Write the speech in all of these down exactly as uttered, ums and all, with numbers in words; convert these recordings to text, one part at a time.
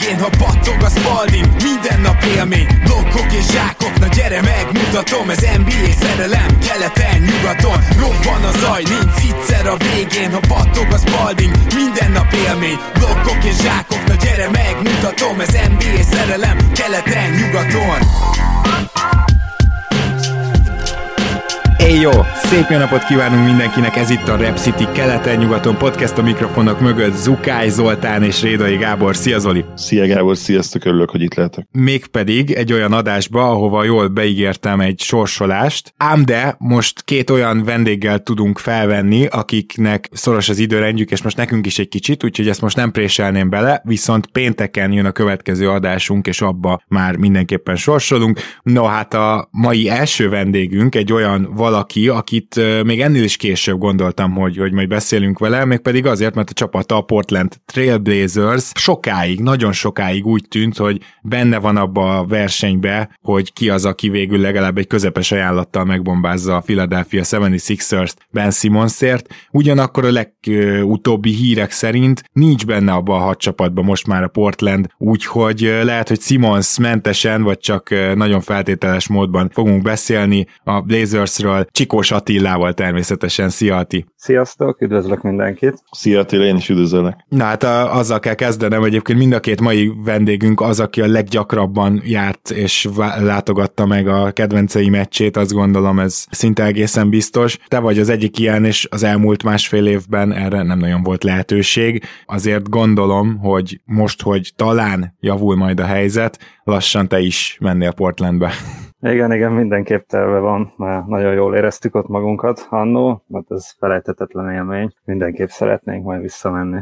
végén, ha battog a Spalding, minden nap élmény, blokkok és zsákok, na gyere megmutatom, ez en bé á szerelem, keleten, nyugaton, robban a zaj, nincs egyszer a végén, ha battog a Spalding, minden nap élmény, blokkok és zsákok, na gyere megmutatom, ez en bé á szerelem, keleten, nyugaton. Éj jó! Szép jó napot kívánunk mindenkinek, ez itt a Rep City keleten-nyugaton podcast, a mikrofonok mögött Zukály Zoltán és Rédai Gábor. Szia Zoli! Szia Gábor, sziasztok, örülök, hogy itt lehetek. Mégpedig egy olyan adásba, ahova jól beígértem egy sorsolást, ám de most két olyan vendéggel tudunk felvenni, akiknek szoros az időrendjük, és most nekünk is egy kicsit, úgyhogy ezt most nem préselném bele, viszont pénteken jön a következő adásunk, és abba már mindenképpen sorsolunk. No, hát a mai első vendégünk egy olyan valaki, akit még ennél is később gondoltam, hogy, hogy majd beszélünk vele, mégpedig azért, mert a csapata, a Portland Trailblazers sokáig, nagyon sokáig úgy tűnt, hogy benne van abba a versenybe, hogy ki az, aki végül legalább egy közepes ajánlattal megbombázza a Philadelphia hetvenhatos-t Ben Simmonsért. Ugyanakkor a legutóbbi hírek szerint nincs benne abba a hat csapatban most már a Portland, úgyhogy lehet, hogy Simmons mentesen, vagy csak nagyon feltételes módban fogunk beszélni a Blazersről, Csikós Attilával természetesen. Szia Ati! Sziasztok, üdvözlök mindenkit! Szia Attila, én is üdvözöllek! Na hát azzal kell kezdenem, egyébként mind a két mai vendégünk az, aki a leggyakrabban járt és látogatta meg a kedvencei meccsét, azt gondolom ez szinte egészen biztos. Te vagy az egyik ilyen, és az elmúlt másfél évben erre nem nagyon volt lehetőség, azért gondolom, hogy most, hogy talán javul majd a helyzet, lassan te is mennél Portlandbe. Igen, igen, mindenképp terve van, már nagyon jól éreztük ott magunkat annó, mert ez felejthetetlen élmény, mindenképp szeretnénk majd visszamenni.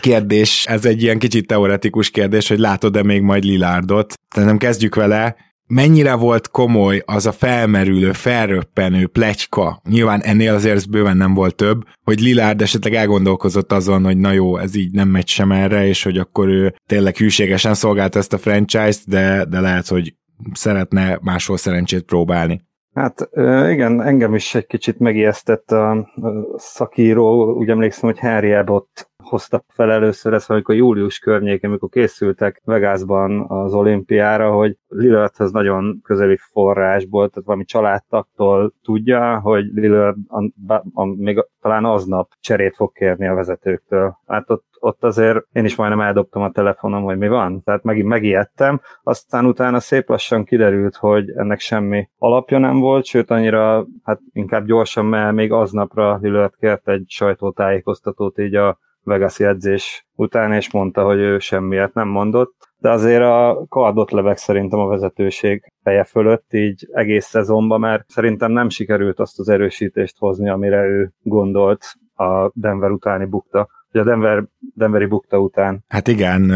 Kérdés, ez egy ilyen kicsit teoretikus kérdés, hogy látod-e még majd Lillardot? Tehát nem kezdjük vele. Mennyire volt komoly az a felmerülő, felröppenő pletyka, nyilván ennél azért bőven nem volt több, hogy Lillard esetleg elgondolkozott azon, hogy na jó, ez így nem megy sem erre, és hogy akkor ő tényleg hűségesen szolgálta ezt a franchise-t, de, de lehet, hogy szeretne máshol szerencsét próbálni. Hát igen, engem is egy kicsit megijesztett a szakíró, úgy emlékszem, hogy Harry Abbott hozta fel először ezt, amikor július környékén, amikor készültek Vegasban az olimpiára, hogy Lillardhoz nagyon közeli forrásból, tehát valami családtaktól tudja, hogy Lillard a, a, a, még talán aznap cserét fog kérni a vezetőktől. Hát ott, ott azért én is majdnem eldobtam a telefonom, hogy mi van, tehát megint megijedtem, aztán utána szép lassan kiderült, hogy ennek semmi alapja nem volt, sőt annyira, hát inkább gyorsan, mert még aznapra Lillard kért egy sajtótájékoztatót így a Vegas-i edzés után, és mondta, hogy ő semmiért nem mondott, de azért a kardot leveg szerintem a vezetőség feje fölött így egész szezonban, mert szerintem nem sikerült azt az erősítést hozni, amire ő gondolt a Denver utáni bukta. Ugye a Denver, Denveri bukta után. Hát igen,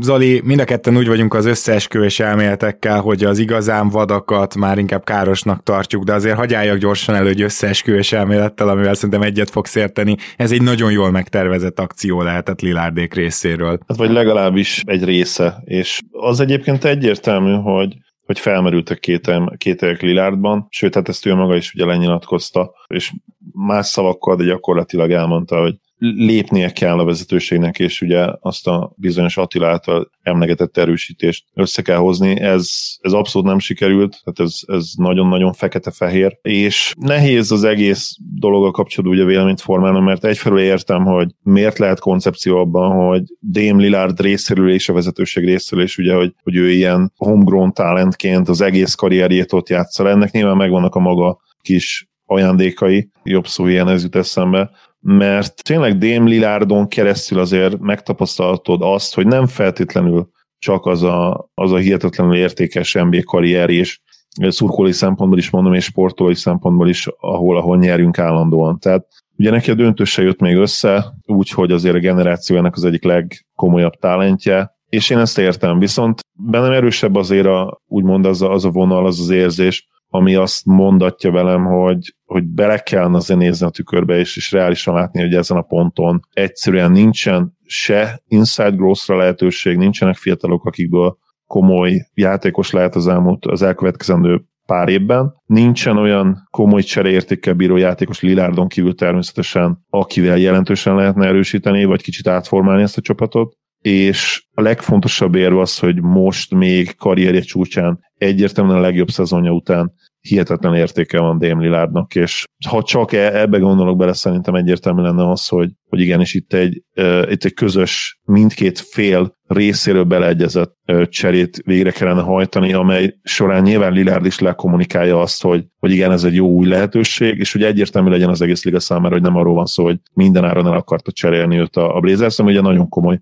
Zoli, mind a ketten úgy vagyunk az összeesküvés elméletekkel, hogy az igazán vadakat már inkább károsnak tartjuk, de azért hagyjáljak gyorsan elő egy összeesküvés elmélettel, amivel szerintem egyet fogsz érteni. Ez egy nagyon jól megtervezett akció lehetett Lilárdék részéről. Hát vagy legalábbis egy része, és az egyébként egyértelmű, hogy hogy felmerültek kételyek Lillardban, sőt, hát ezt ő maga is ugye lenyilatkozta, és más szavakkal, de gyakorlatilag elmondta, hogy lépnie kell a vezetőségnek, és ugye azt a bizonyos Attila által emlegetett erősítést össze kell hozni. Ez, ez abszolút nem sikerült, tehát ez, ez nagyon-nagyon fekete-fehér, és nehéz az egész dologgal kapcsolatban ugye véleményt formálnom, mert egyfelől értem, hogy miért lehet koncepció abban, hogy Dame Lillard részéről és a vezetőség részéről, és ugye, hogy, hogy ő ilyen homegrown talentként az egész karrierjét ott játsza. Ennek nyilván megvannak a maga kis ajándékai, jobb szó ilyen ez jut eszembe, mert tényleg Dame Lillardon keresztül azért megtapasztaltod azt, hogy nem feltétlenül csak az a, az a hihetetlenül értékes en bé á karrier, és szurkolói szempontból is mondom, és sportolói szempontból is, ahol, ahol nyerünk állandóan. Tehát ugye neki a döntő se jött még össze, úgyhogy azért a generációjának az egyik legkomolyabb talentje, és én ezt értem, viszont bennem erősebb azért a, úgymond az a, az a vonal, az az érzés, ami azt mondatja velem, hogy, hogy bele kellene azért nézni a tükörbe, és, és reálisan látni, hogy ezen a ponton egyszerűen nincsen se inside growth-ra lehetőség, nincsenek fiatalok, akikből komoly játékos lehet az elmúlt, az elkövetkezendő pár évben. Nincsen olyan komoly csereértékkel bíró játékos Lillardon kívül természetesen, akivel jelentősen lehetne erősíteni, vagy kicsit átformálni ezt a csapatot. és a legfontosabb érv az, hogy most még karrierje csúcsán, egyértelműen a legjobb szezonja után hihetetlen értéke van Dame Lillardnak, és ha csak ebbe gondolok bele, szerintem egyértelmű lenne az, hogy, hogy igenis itt egy, uh, itt egy közös, mindkét fél részéről beleegyezett uh, cserét végre kellene hajtani, amely során nyilván Lillard is lekommunikálja azt, hogy, hogy igen, ez egy jó új lehetőség, és hogy egyértelmű legyen az egész liga számára, hogy nem arról van szó, hogy minden áron el akarta cserélni őt a, a Blazers, ami ugye nagyon komoly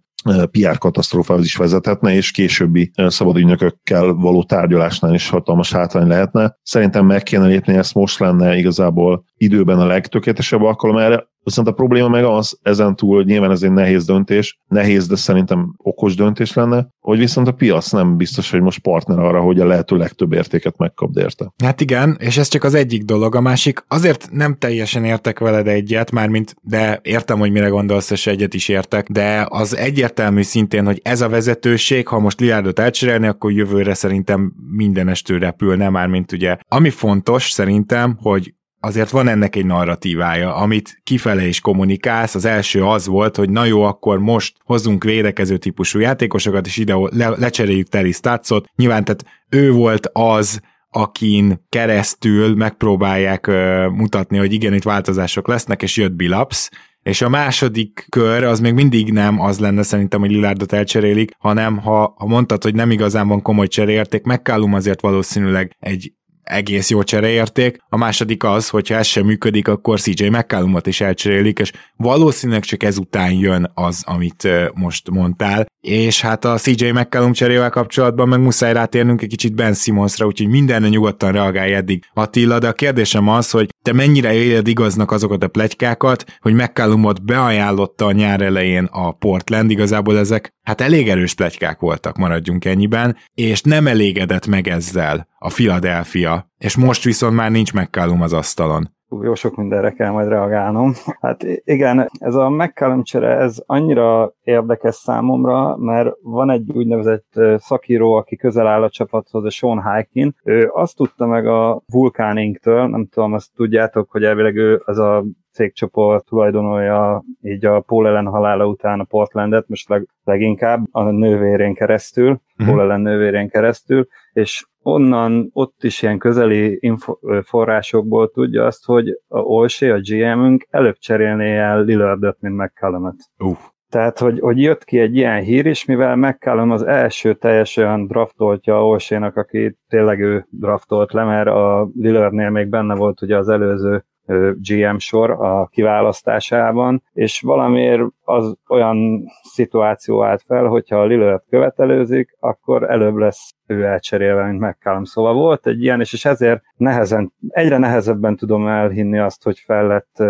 pé er katasztrófához is vezethetne, és későbbi szabadügynökökkel való tárgyalásnál is hatalmas hátrány lehetne. Szerintem meg kéne lépni, ezt most lenne igazából időben a legtökéletesebb alkalom erre. Viszont a probléma meg az, ezentúl nyilván ez egy nehéz döntés, nehéz, de szerintem okos döntés lenne, hogy viszont a piac nem biztos, hogy most partner arra, hogy a lehető legtöbb értéket megkapd érte. Hát igen, és ez csak az egyik dolog, a másik, azért nem teljesen értek veled egyet, mármint, de értem, hogy mire gondolsz, és egyet is értek, de az egyértelmű szintén, hogy ez a vezetőség, ha most Lillardot elcserélni, akkor jövőre szerintem minden estől repülne, mármint ugye. Ami fontos szerintem, hogy azért van ennek egy narratívája, amit kifele is kommunikálsz. Az első az volt, hogy na jó, akkor most hozzunk védekező típusú játékosokat, és ide le, lecseréljük Terry Stottsot. Nyilván tehát ő volt az, akin keresztül megpróbálják uh, mutatni, hogy igen, itt változások lesznek, és jött Billups, és a második kör az még mindig nem az lenne szerintem, hogy Lillardot elcserélik, hanem ha, ha mondtad, hogy nem igazán van komoly cseréérték, McCallum azért valószínűleg egy egész jó csereérték. A második az, hogyha ez sem működik, akkor cé jé McCallumot is elcserélik, és valószínűleg csak ezután jön az, amit most mondtál. És hát a cé jé McCallum cserével kapcsolatban meg muszáj rátérnünk egy kicsit Ben Simmonsra, úgyhogy mindenre nyugodtan reagálj eddig, Attila, de a kérdésem az, hogy te mennyire éled igaznak azokat a pletykákat, hogy McCallumot beajánlotta a nyár elején a Portland, igazából ezek hát elég erős pletykák voltak, maradjunk ennyiben, és nem elégedett meg ezzel a Philadelphia, és most viszont már nincs McCallum az asztalon. Jó sok mindenre kell majd reagálnom. Hát igen, ez a McCallum csere, ez annyira érdekes számomra, mert van egy úgynevezett szakíró, aki közel áll a csapathoz, a Sean Hyken. Ő azt tudta meg a Vulcan Inktől, nem tudom, azt tudjátok, hogy elvileg ő az a cégcsoport tulajdonolja így a Paul Allen halála után a Portlandet, most leg, leginkább a nővérén keresztül, mm-hmm. Paul Allen nővérén keresztül, és onnan ott is ilyen közeli info, forrásokból tudja azt, hogy a Olsé, a gé em-ünk előbb cserélné el Lillardot, mint McCallumot. Uh. Tehát, hogy, hogy jött ki egy ilyen hír is, mivel McCallum az első teljesen draftoltja a Olsénak, aki tényleg ő draftolt le, mert a Lillardnél még benne volt ugye az előző gé em sor a kiválasztásában, és valamiért az olyan szituáció állt fel, hogyha a Lillard követelőzik, akkor előbb lesz ő elcserélve, mint McCallum. Szóval volt egy ilyen, és ezért nehezen, egyre nehezebben tudom elhinni azt, hogy fel lett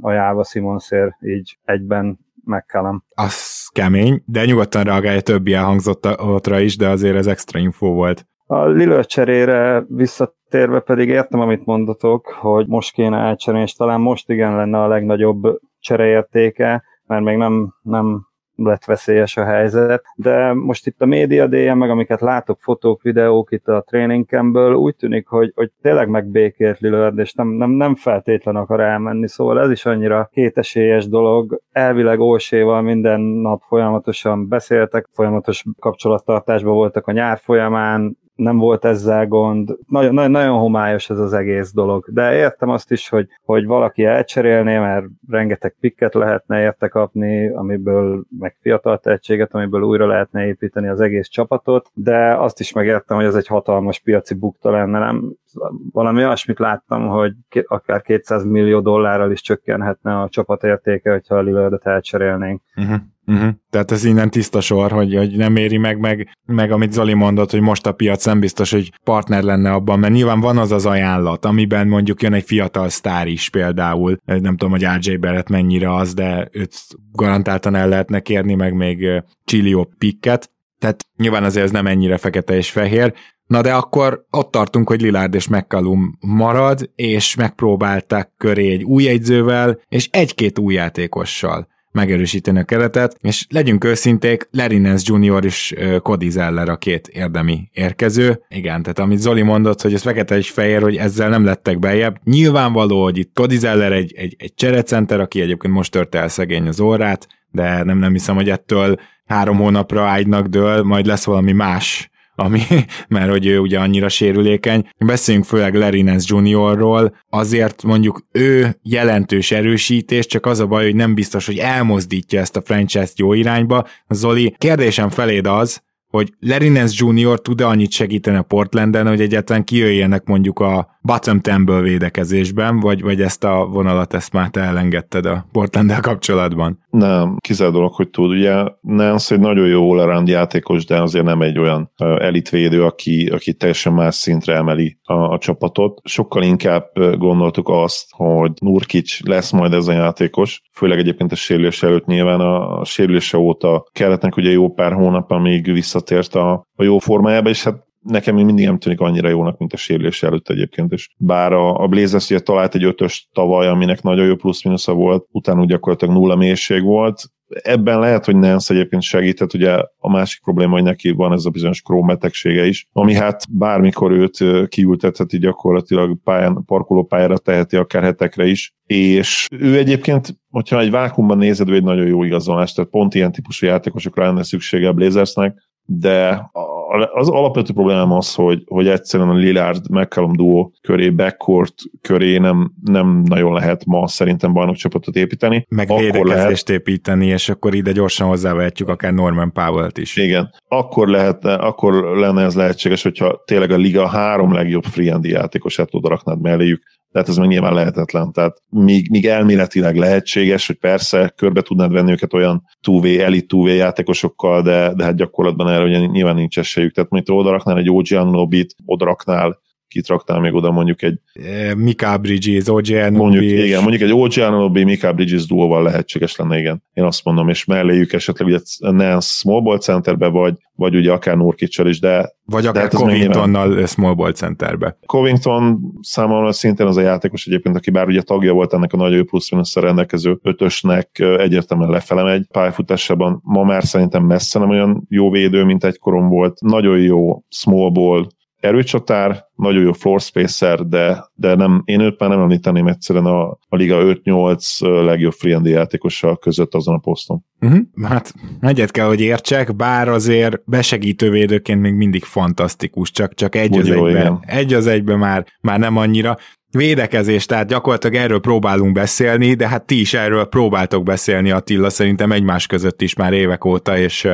ajánlva Simonsér így egyben McCallum. Az kemény, de nyugodtan reagálja többi elhangzottra is, de azért ez extra info volt. A Lillard cserére visszatérve pedig értem, amit mondatok, hogy most kéne elcserélni, és talán most igen lenne a legnagyobb csereértéke, mert még nem, nem lett veszélyes a helyzet. De most itt a média déjén, meg amiket látok, fotók, videók itt a training campből, úgy tűnik, hogy, hogy tényleg megbékélt Lillard, és nem, nem, nem feltétlen akar elmenni, szóval ez is annyira kétesélyes dolog. Elvileg Olséval minden nap folyamatosan beszéltek, folyamatos kapcsolattartásban voltak a nyár folyamán, nem volt ezzel gond. Nagyon, nagyon, nagyon homályos ez az egész dolog. De értem azt is, hogy, hogy valaki elcserélné, mert rengeteg pikket lehetne érte kapni, amiből meg fiatal tehetséget, amiből újra lehetne építeni az egész csapatot, de azt is megértem, hogy ez egy hatalmas piaci bukta lenne, nem? Valami olyasmit láttam, hogy akár kétszáz millió dollárral is csökkenhetne a csapat értéke, hogyha a Lillardet elcserélnénk. Uh-huh. Uh-huh. Tehát ez innen tiszta sor, hogy, hogy nem éri meg, meg, meg amit Zoli mondott, hogy most a piac nem biztos, hogy partner lenne abban, mert nyilván van az az ajánlat, amiben mondjuk jön egy fiatal sztár is például, nem tudom, hogy er jé Barrett mennyire az, de őt garantáltan el lehetne kérni, meg még Chilio Picket, tehát nyilván azért ez nem ennyire fekete és fehér. Na de akkor ott tartunk, hogy Lillard és McCallum marad, és megpróbálták köré egy új edzővel, és egy-két új játékossal megerősíteni a keretet, és legyünk őszinték, Larry Nance junior és Cody Zeller a két érdemi érkező. Igen, tehát amit Zoli mondott, hogy ez fekete és fehér, hogy ezzel nem lettek beljebb. Nyilvánvaló, hogy itt Cody Zeller egy, egy, egy cserecenter, aki egyébként most törte el szegény az orrát, de nem, nem hiszem, hogy ettől három hónapra ágynak dől, majd lesz valami más, ami, mert hogy ő ugye annyira sérülékeny. Beszéljünk főleg Larry Nance juniorról, azért mondjuk ő jelentős erősítés, csak az a baj, hogy nem biztos, hogy elmozdítja ezt a franchise-t jó irányba. Zoli, kérdésem feléd az, hogy Larry Nance junior tud-e annyit segíteni a Portlanden, hogy egyáltalán kijöjjenek mondjuk a bottom ten-ből védekezésben, vagy, vagy ezt a vonalat, ezt már te elengedted a Portlanddel kapcsolatban? Nem, kizár dolog, hogy tud. Ugye Nance egy nagyon jó all-around játékos, de azért nem egy olyan elitvédő, aki, aki teljesen más szintre emeli a, a csapatot. Sokkal inkább gondoltuk azt, hogy Nurkić lesz majd ez a játékos, főleg egyébként a sérülés előtt nyilván a sérülése óta kellettnek ugye jó pár hónap, amíg vissza tért a, a jó formájába, és hát nekem még mindig nem tűnik annyira jónak, mint a sérülés előtt egyébként, és bár a, a Blazers ugye talált egy ötös tavaly, aminek nagyon jó plusz-minusza volt, utána úgy gyakorlatilag nulla mélység volt. Ebben lehet, hogy Nance egyébként segített, ugye a másik probléma, hogy neki van ez a bizonyos Crohn betegsége is, ami hát bármikor őt kiültetheti gyakorlatilag pályán, parkolópályára teheti akár hetekre is, és ő egyébként, hogyha egy vákumban nézed, ő egy nagyon jó igazolás, tehát pont ilyen típusú játékosokra lenne szüksége a Blazersnek, de az alapvető problémám az, hogy, hogy egyszerűen a Lillard-McCallum duó köré, backcourt köré nem, nem nagyon lehet ma szerintem bajnokcsapatot építeni. Meg akkor védekezést lehet építeni, és akkor ide gyorsan hozzávehetjük akár Norman Powell-t is. Igen, akkor, lehet, akkor lenne ez lehetséges, hogyha tényleg a liga három legjobb free-endi játékosát odaraknád melléjük. Tehát ez meg nyilván lehetetlen. Tehát míg, míg elméletileg lehetséges, hogy persze körbe tudnád venni őket olyan two-way, elite two-way játékosokkal, de, de hát gyakorlatban erre ugye nyilván nincs esélyük. Tehát mondjuk te odaraknál egy o gé Anunobit, odaraknál, kit raktál még oda mondjuk egy... Mika Bridges, o gé Anunobi. Igen, mondjuk egy o gé Anunobi, Mika Bridges duóval lehetséges lenne, igen. Én azt mondom, és melléjük esetleg ugye Nance small ball centerbe, vagy, vagy ugye akár Nurkićsal is, de... Vagy akár hát Covingtonnal small ball centerbe. Covington számomra szintén az a játékos egyébként, aki bár ugye tagja volt ennek a nagy plusz-minusszal rendelkező ötösnek, egyértelműen lefele megy pályafutásában. Ma már szerintem messze nem olyan jó védő, mint egykoron volt. Nagyon jó small ball erőcsatár, nagyon jó floor spacer, de, de nem, én őt már nem említeném egyszerűen a, a liga öt-nyolc legjobb free-endi játékossal között azon a poszton. Uh-huh. Hát egyet kell, hogy értsek, bár azért besegítő védőként még mindig fantasztikus, csak, csak egy, az jó, egyben, egy az egyben már, már nem annyira. Védekezés, tehát gyakorlatilag erről próbálunk beszélni, de hát ti is erről próbáltok beszélni, Attila, szerintem egymás között is már évek óta, és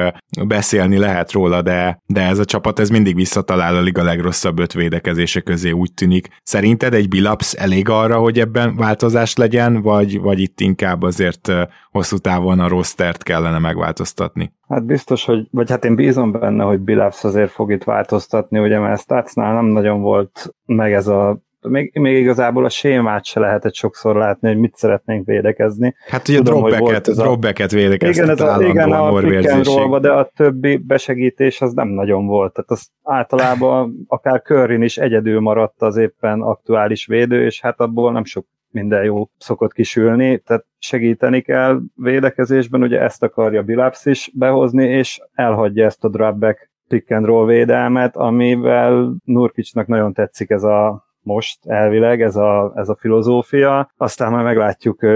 beszélni lehet róla, de, de ez a csapat ez mindig visszatalál a liga legrosszabb öt védekezése közé, úgy tűnik. Szerinted egy Billups elég arra, hogy ebben változás legyen, vagy, vagy itt inkább azért hosszú távon a rostert kellene megváltoztatni? Hát biztos, hogy, vagy hát én bízom benne, hogy Billups azért fog itt változtatni, ugye, mert a Statsnál nem nagyon volt meg ez a Még, még igazából a sémát se lehetett sokszor látni, hogy mit szeretnénk védekezni. Hát ugye Tudom, a dropbacket védekeztet állandóan a morvérzésig. De a többi besegítés az nem nagyon volt. Tehát az általában akár Curryn is egyedül maradt az éppen aktuális védő, és hát abból nem sok minden jó szokott kisülni, tehát segíteni kell védekezésben, ugye ezt akarja Billups is behozni, és elhagyja ezt a dropback pick and roll védelmet, amivel Nurkićnak nagyon tetszik ez a most elvileg ez a, ez a filozófia, aztán majd meglátjuk,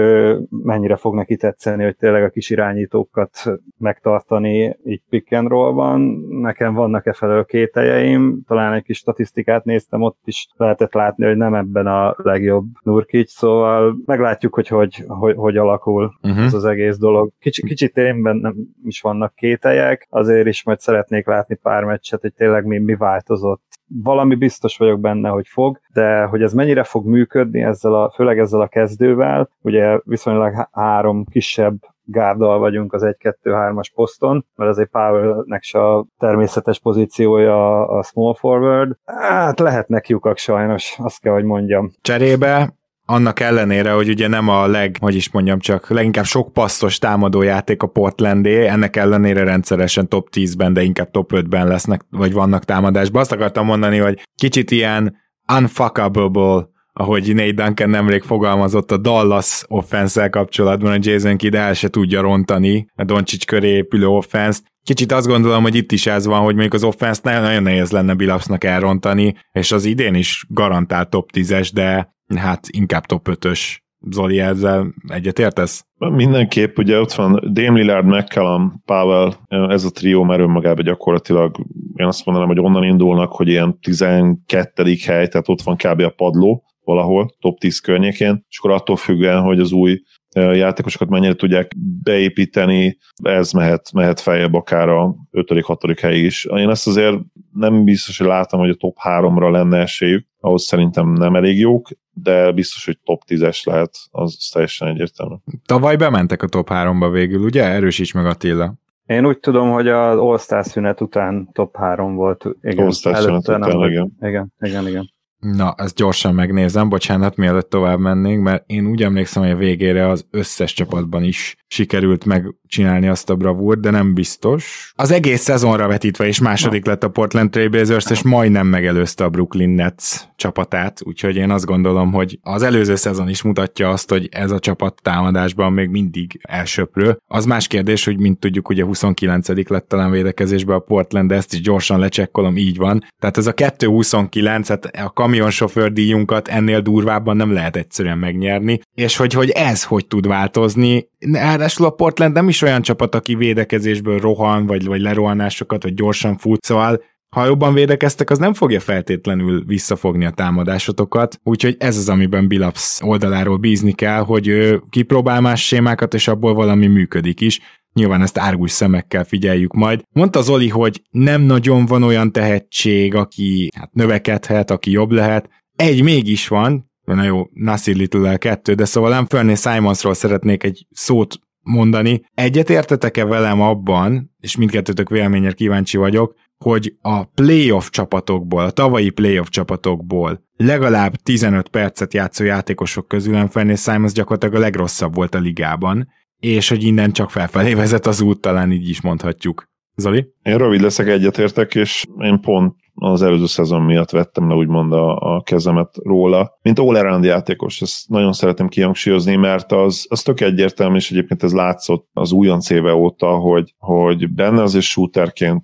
mennyire fog neki tetszeni, hogy tényleg a kis irányítókat megtartani így pick and roll-ban. Nekem vannak e felől kételjeim, talán egy kis statisztikát néztem, ott is lehetett látni, hogy nem ebben a legjobb Nurkić, szóval meglátjuk, hogy hogy, hogy, hogy alakul uh-huh. ez az egész dolog. Kicsi, kicsit én bennem is vannak kételjek, azért is majd szeretnék látni pár meccset, hogy tényleg mi, mi változott. Valami biztos vagyok benne, hogy fog, de hogy ez mennyire fog működni, ezzel a, főleg ezzel a kezdővel, ugye viszonylag három kisebb gárdal vagyunk az egy kettő három-as poszton, mert azért Powell-nek se a természetes pozíciója a small forward. Hát lehetnek lyukak sajnos, azt kell, hogy mondjam. Cserébe annak ellenére, hogy ugye nem a leg, hogy is mondjam csak, leginkább sok passzos támadójáték a Portlandé, ennek ellenére rendszeresen top tízben, de inkább top ötben lesznek, vagy vannak támadásban. Azt akartam mondani, hogy kicsit ilyen unfuckable, ahogy Nate Duncan nemrég fogalmazott a Dallas offense-el kapcsolatban, hogy Jason Kidd el se tudja rontani a Doncic köré épülő offense-t. Kicsit azt gondolom, hogy itt is ez van, hogy mondjuk az offense-t nagyon nehéz lenne Billupsnak elrontani, és az idén is garantált top tízes, de hát inkább top ötös Zoli, ezzel egyet értesz? Mindenképp, ugye ott van Dame, Lillard, McCallum, Powell, ez a trió már önmagában gyakorlatilag, én azt mondanám, hogy onnan indulnak, hogy ilyen tizenkettedik hely, tehát ott van kb. A padló valahol, top tíz környékén, és akkor attól függően, hogy az új játékosokat mennyire tudják beépíteni, ez mehet, mehet feljebb akár a ötödik-hatodik hely is. Én ezt azért nem biztos, hogy látom, hogy a top háromra lenne esélyük, ahhoz szerintem nem elég jók, de biztos, hogy top tízes lehet, az teljesen egyértelmű. Tavaly bementek a top háromba végül, ugye? Erősíts meg, Attila. Én úgy tudom, hogy az All-Star szünet után top három volt. Igen, All-Star szünet után, igen. Igen, igen, igen. Na, ezt gyorsan megnézem, bocsánat, mielőtt tovább mennénk, mert én úgy emlékszem, hogy a végére az összes csapatban is sikerült megcsinálni azt a bravúrt, de nem biztos. Az egész szezonra vetítve is második lett a Portland Trailblazers, és majdnem megelőzte a Brooklyn Nets csapatát, úgyhogy én azt gondolom, hogy az előző szezon is mutatja azt, hogy ez a csapat támadásban még mindig elsöprő. Az más kérdés, hogy mint tudjuk, ugye huszonkilencedik lett talán védekezésben a Portland, de ezt is gyorsan lecsekkolom, így van. Tehát ez a kettő huszonkilenc, hát a kamionsofőr díjunkat ennél durvábban nem lehet egyszerűen megnyerni, és hogy, hogy ez hogy tud változni. Ráadásul a Portland nem is olyan csapat, aki védekezésből rohan, vagy, vagy lerohanásokat, vagy gyorsan fut, szóval ha jobban védekeztek, az nem fogja feltétlenül visszafogni a támadásotokat, úgyhogy ez az, amiben Billups oldaláról bízni kell, hogy ő kipróbál más sémákat, és abból valami működik is. Nyilván ezt árgus szemekkel figyeljük majd. Mondta Zoli, hogy nem nagyon van olyan tehetség, aki hát növekedhet, aki jobb lehet. Egy mégis van, na jó, Nasir Little-el kettő, de szóval Anfernee Simonsról szeretnék egy szót mondani. Egyet értetek-e velem abban, és mindkettőtök véleményre kíváncsi vagyok, hogy a playoff csapatokból, a tavalyi playoff csapatokból legalább tizenöt percet játszó játékosok közül Anfernee Simons gyakorlatilag a legrosszabb volt a ligában, és hogy innen csak felfelé vezet az út, talán így is mondhatjuk. Zoli? Én rövid leszek, egyetértek, és én pont az előző szezon miatt vettem le úgymond a, a kezemet róla. Mint all-around játékos, ezt nagyon szeretem kihangsúlyozni, mert az, az tök egyértelmű, és egyébként ez látszott az újonc éve óta, hogy, hogy benne azért shooterként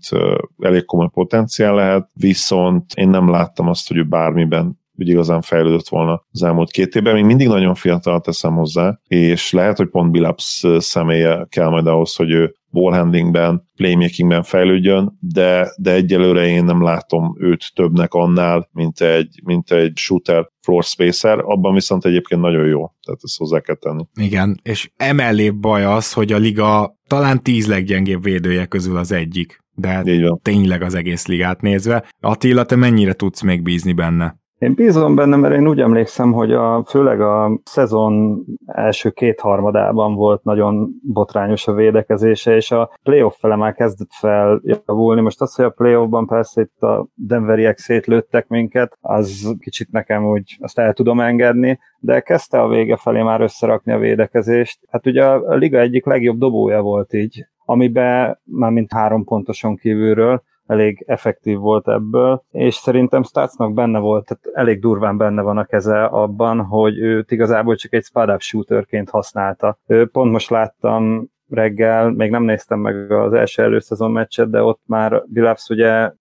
elég komoly potenciál lehet, viszont én nem láttam azt, hogy ő bármiben úgy igazán fejlődött volna az elmúlt két évben. Még mindig nagyon fiatal, teszem hozzá, és lehet, hogy pont Billups személye kell majd ahhoz, hogy ő ballhandlingben, playmakingben fejlődjön, de, de egyelőre én nem látom őt többnek annál, mint egy, mint egy shooter floor spacer, abban viszont egyébként nagyon jó, tehát ezt hozzá kell tenni. Igen, és emellé baj az, hogy a liga talán tíz leggyengébb védője közül az egyik, de tényleg az egész ligát nézve. Attila, te mennyire tudsz még bízni benne? Én bízom benne, mert én úgy emlékszem, hogy a, főleg a szezon első kétharmadában volt nagyon botrányos a védekezése, és a playoff fele már kezdett feljavulni. Most az, hogy a playoffban persze itt a denveriek szétlőttek minket, az kicsit nekem úgy, azt el tudom engedni, de kezdte a vége felé már összerakni a védekezést. Hát ugye a, a liga egyik legjobb dobója volt így, amiben már mint három pontoson kívülről elég effektív volt ebből, és szerintem Statsnak benne volt, tehát elég durván benne van a keze abban, hogy őt igazából csak egy spot-up shooterként használta. Pont most láttam reggel, még nem néztem meg az első előszezon meccset, de ott már Billups ugye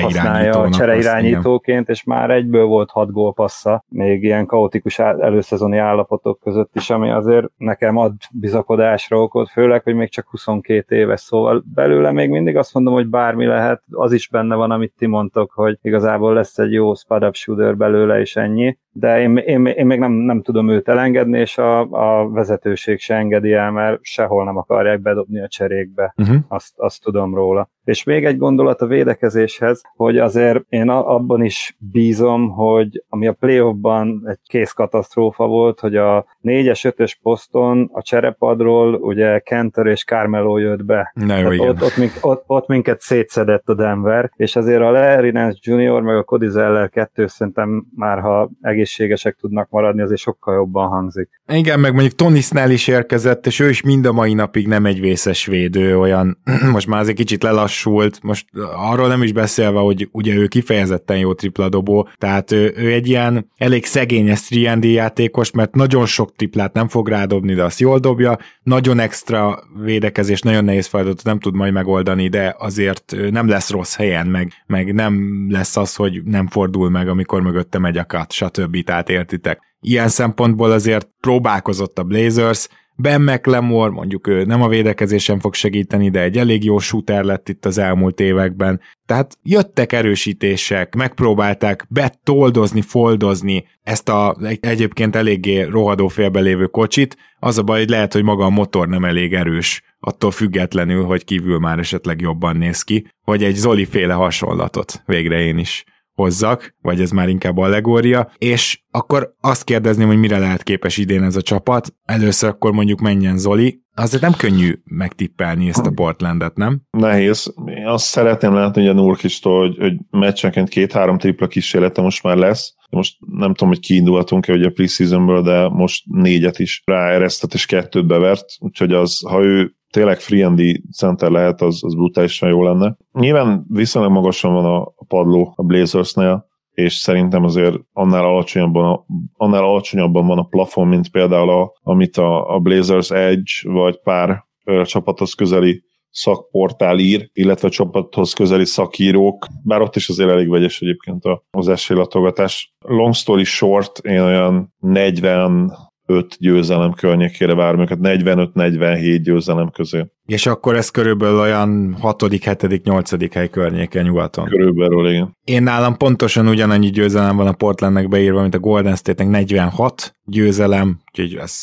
használja csereirányítóként, és már egyből volt hat gólpassza, még ilyen kaotikus előszezoni állapotok között is, ami azért nekem ad bizakodásra okot, főleg, hogy még csak huszonkét éves, szóval belőle még mindig azt mondom, hogy bármi lehet, az is benne van, amit ti mondtok, hogy igazából lesz egy jó spot-up shooter belőle, és ennyi, de én, én, én még nem, nem tudom őt elengedni, és a, a vezetőség se engedi el, mert sehol nem akarják bedobni a cserékbe, uh-huh. azt, azt tudom róla. És még egy gondolat a védekezéshez, hogy azért én abban is bízom, hogy ami a playoffban egy kész katasztrófa volt, hogy a négyes, ötös poszton a cserepadról ugye Kenter és Carmelo jött be. Jó, ott, ott, mink, ott, ott minket szétszedett a Denver, és azért a Larry Nance junior meg a Cody Zeller kettő szerintem már, ha egészségesek tudnak maradni, azért sokkal jobban hangzik. Igen, meg mondjuk Tony Snell is érkezett, és ő is mind a mai napig nem egy vészes védő, olyan most már azért kicsit lelassult, most arról nem is beszélve, hogy ugye ő kifejezetten jó tripla dobó, tehát ő, ő egy ilyen elég szegényes három en dé játékos, mert nagyon sok triplát nem fog rádobni, de azt jól dobja, nagyon extra védekezés, nagyon nehéz feladatot nem tud majd megoldani, de azért nem lesz rossz helyen, meg, meg nem lesz az, hogy nem fordul meg, amikor mögötte megy a cut, stb. hosszabbítát értitek. Ilyen szempontból azért próbálkozott a Blazers, Ben McLemore, mondjuk ő nem a védekezésen fog segíteni, de egy elég jó shooter lett itt az elmúlt években. Tehát jöttek erősítések, megpróbálták betoldozni, foldozni ezt a egyébként eléggé rohadó félbelévő kocsit. Az a baj, hogy lehet, hogy maga a motor nem elég erős, attól függetlenül, hogy kívül már esetleg jobban néz ki, hogy egy Zoli-féle hasonlatot végre én is hozzak, vagy ez már inkább allegória, és akkor azt kérdezném, hogy mire lehet képes idén ez a csapat. Először akkor mondjuk menjen Zoli. Azért nem könnyű megtippelni ezt a Portlandet, nem? Nehéz. Én azt szeretném látni, hogy a Nurkićtól, hogy, hogy meccsenként két-három tripla kísérlete most már lesz. Most nem tudom, hogy kiindulhatunk-e ugye a preseasonből, de most négyet is ráeresztett és kettőt bevert, úgyhogy az, ha ő tényleg free-handy center lehet, az, az brutálisan jó lenne. Nyilván viszonylag magasan van a padló a Blazersnél, és szerintem azért annál alacsonyabban, a, annál alacsonyabban van a plafon, mint például a, amit a, a Blazers Edge, vagy pár ö, csapathoz közeli szakportál ír, illetve csapathoz közeli szakírók, bár ott is azért elég vegyes egyébként az esélylatolgatás. Long story short, én olyan negyven öt győzelem környékére várom őket, negyvenöt negyvenhét győzelem közé. És akkor ez körülbelül olyan hatodik, hetedik, nyolcadik hely környéken nyugaton. Körülbelül, igen. Én nálam pontosan ugyanannyi győzelem van a Portlandnek beírva, mint a Golden State-nek, negyvenhat győzelem, úgyhogy ez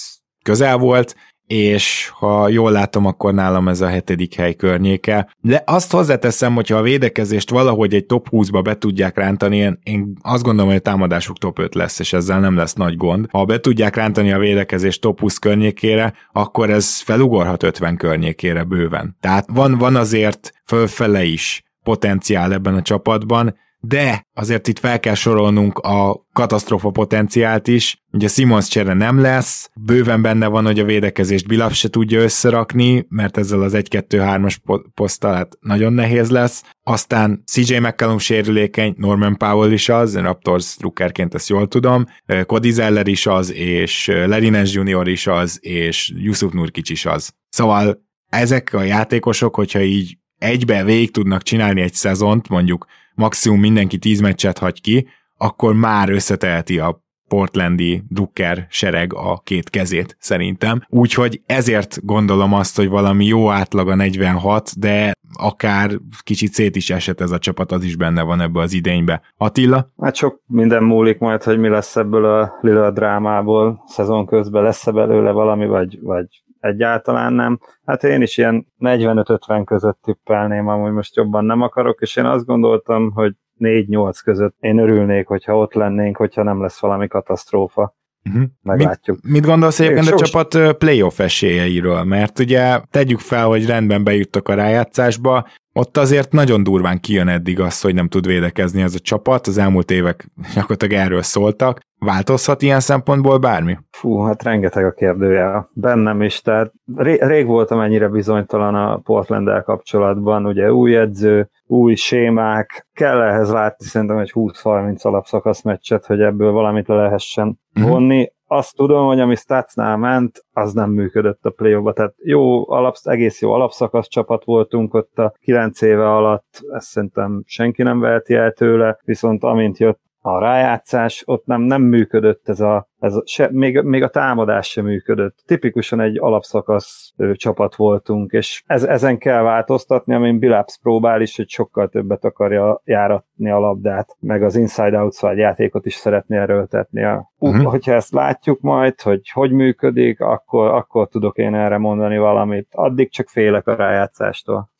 közel volt, és ha jól látom, akkor nálam ez a hetedik hely környéke. De azt hozzáteszem, hogyha a védekezést valahogy egy top húszba be tudják rántani, én, én azt gondolom, hogy a támadásuk top öt lesz, és ezzel nem lesz nagy gond. Ha be tudják rántani a védekezést top húsz környékére, akkor ez felugorhat ötven környékére bőven. Tehát van, van azért fölfele is potenciál ebben a csapatban, de azért itt fel kell sorolnunk a katasztrófa potenciált is, ugye Simons csere nem lesz, bőven benne van, hogy a védekezést Billups se tudja összerakni, mert ezzel az egy kettő hármas poszttal hát nagyon nehéz lesz, aztán cé jé McCollum sérülékeny, Norman Powell is az, Raptors trukkerként ezt jól tudom, Cody Zeller is az, és Larry Nance junior is az, és Jusuf Nurkić is az. Szóval ezek a játékosok, hogyha így egyben végig tudnak csinálni egy szezont, mondjuk maximum mindenki tíz meccset hagy ki, akkor már összeteheti a portlandi drukker sereg a két kezét szerintem. Úgyhogy ezért gondolom azt, hogy valami jó átlag a negyvenhat, de akár kicsit szét is esett ez a csapat, az is benne van ebbe az idénybe. Attila? Hát sok minden múlik majd, hogy mi lesz ebből a Lillard drámából, szezon közben lesz-e belőle valami, vagy... vagy... egyáltalán nem. Hát én is ilyen negyvenöt ötven között tippelném, amúgy most jobban nem akarok, és én azt gondoltam, hogy négy nyolc között én örülnék, hogyha ott lennénk, hogyha nem lesz valami katasztrófa. Uh-huh. Meglátjuk. Mit, mit gondolsz egyébként a csapat playoff esélyeiről? Mert ugye tegyük fel, hogy rendben bejuttak a rájátszásba, ott azért nagyon durván kijön eddig az, hogy nem tud védekezni ez a csapat, az elmúlt évek gyakorlatilag erről szóltak. Változhat ilyen szempontból bármi? Fú, hát rengeteg a kérdője bennem is, tehát ré- rég voltam ennyire bizonytalan a Portlanddel kapcsolatban, ugye új edző, új sémák, kell ehhez látni szerintem egy húsz-harminc alapszakasz meccset, hogy ebből valamit le lehessen vonni. Mm-hmm. Azt tudom, hogy ami Statsnál ment, az nem működött a play-offba, tehát jó alapsz, egész jó alapszakasz csapat voltunk ott a kilenc éve alatt, ezt szerintem senki nem veheti el tőle, viszont amint jött a rájátszás, ott nem, nem működött ez a, ez a se, még, még a támadás sem működött. Tipikusan egy alapszakasz ő, csapat voltunk, és ez, ezen kell változtatni, amin Billups próbál is, hogy sokkal többet akarja járatni a labdát, meg az inside-outside játékot is szeretné erőltetni. Uh-huh. Hogyha ezt látjuk majd, hogy hogy működik, akkor, akkor tudok én erre mondani valamit. Addig csak félek a rájátszástól.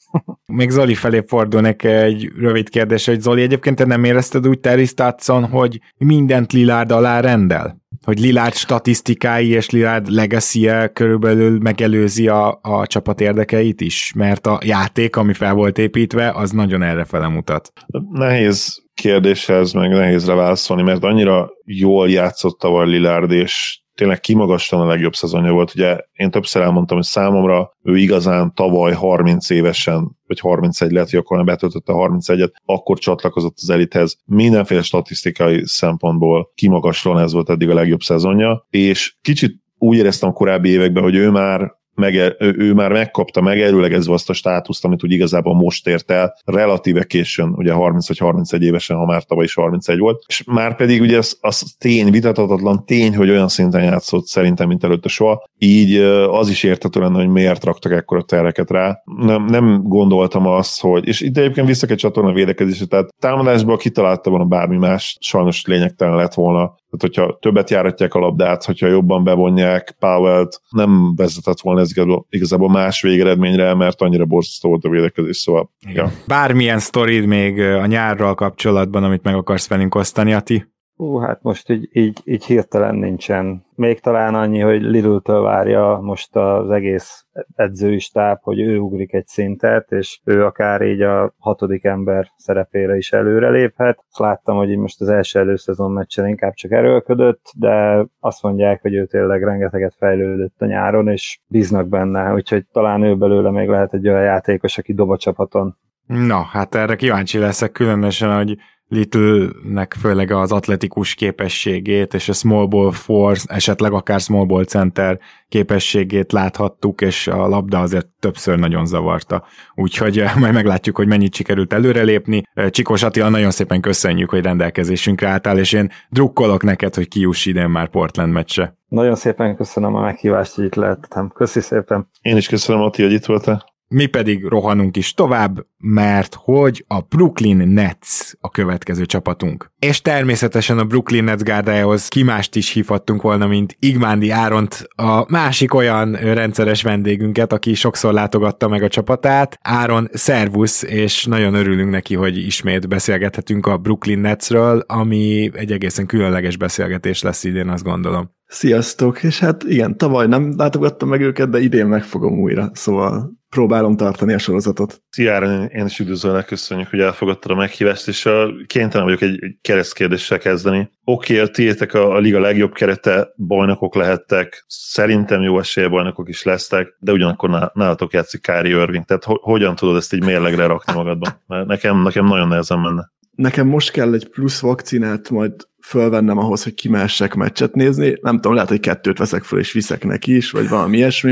Még Zoli felé fordulnék egy rövid kérdés, hogy Zoli, egyébként te nem érezted úgy Terry Stotson, hogy mindent Lillard alá rendel? Hogy Lillard statisztikái és Lillard legacy-e körülbelül megelőzi a, a csapat érdekeit is? Mert a játék, ami fel volt építve, az nagyon errefele mutat. Nehéz kérdéshez, meg nehézre válaszolni, mert annyira jól játszott tavaly Lillard, és tényleg kimagasan a legjobb szezonja volt. Ugye én többször elmondtam, hogy számomra ő igazán tavaly harminc évesen, vagy harmincegy lehet, hogy akkor nem betöltötte harmincegyet, akkor csatlakozott az elithez. Mindenféle statisztikai szempontból kimagasan ez volt eddig a legjobb szezonja, és kicsit úgy éreztem korábbi években, hogy ő már meg, ő már megkapta, megerőlegezve azt a státuszt, amit úgy igazából most ért el, relatíve későn, ugye harminc vagy harmincegy évesen, ha már tavaly is harmincegy volt, és már pedig ugye az, az tény, vitathatatlan tény, hogy olyan szinten játszott szerintem, mint előtte soha, így az is érthető lenne, hogy miért raktak ekkora terreket rá. Nem, nem gondoltam azt, hogy, és itt egyébként vissza kell csatolni a védekezésre, tehát támadásban kitalálta volna bármi más, sajnos lényegtelen lett volna. Tehát, hogyha többet járatják a labdát, hogyha jobban bevonják Powell-t, nem vezetett volna ez igazából más végeredményre, mert annyira borzasztó volt a védekezés, szóval. Ja. Bármilyen sztorid még a nyárral kapcsolatban, amit meg akarsz velünk osztani, Ati? Hú, hát most így, így, így hirtelen nincsen. Még talán annyi, hogy Lillard-től várja most az egész edzői stáb, hogy ő ugrik egy szintet, és ő akár így a hatodik ember szerepére is előreléphet. Láttam, hogy így most az első előszezon meccsen inkább csak erőlködött, de azt mondják, hogy ő tényleg rengeteget fejlődött a nyáron, és bíznak benne, úgyhogy talán ő belőle még lehet egy olyan játékos, aki dob a csapaton. Na, hát erre kíváncsi leszek, különösen, hogy Little-nek főleg az atletikus képességét, és a small ball force, esetleg akár small ball center képességét láthattuk, és a labda azért többször nagyon zavarta. Úgyhogy majd meglátjuk, hogy mennyit sikerült előrelépni. Csikós Attila, nagyon szépen köszönjük, hogy rendelkezésünkre álltál, és én drukkolok neked, hogy kijuss idén már Portland meccse. Nagyon szépen köszönöm a meghívást, hogy itt lehettem. Köszi szépen. Én is köszönöm, Ati, hogy itt voltál. Mi pedig rohanunk is tovább, mert hogy a Brooklyn Nets a következő csapatunk. És természetesen a Brooklyn Nets gárdájához ki mást is hívhattunk volna, mint Igmándi Áront, a másik olyan rendszeres vendégünket, aki sokszor látogatta meg a csapatát. Áron, szervusz, és nagyon örülünk neki, hogy ismét beszélgethetünk a Brooklyn Netsről, ami egy egészen különleges beszélgetés lesz idén, azt gondolom. Sziasztok, és hát igen, tavaly nem látogattam meg őket, de idén megfogom újra, szóval próbálom tartani a sorozatot. Szia Áron, én is üdvözöllek, köszönjük, hogy elfogadtad a meghívást, és a, kénytelen vagyok egy, egy keresztkérdéssel kezdeni. Oké, okay, a tiétek a, a liga legjobb kerete, bajnokok lehettek, szerintem jó esélye bajnokok is lesztek, de ugyanakkor nálatok játszik Kyrie Irving, tehát ho, hogyan tudod ezt így mérlegre rakni magadban? Mert nekem, nekem nagyon nehezen menne. Nekem most kell egy plusz vakcinát majd fölvennem ahhoz, hogy kimessek meccset nézni. Nem tudom, lehet, hogy kettőt veszek föl, és viszek neki is, vagy valami ilyesmi.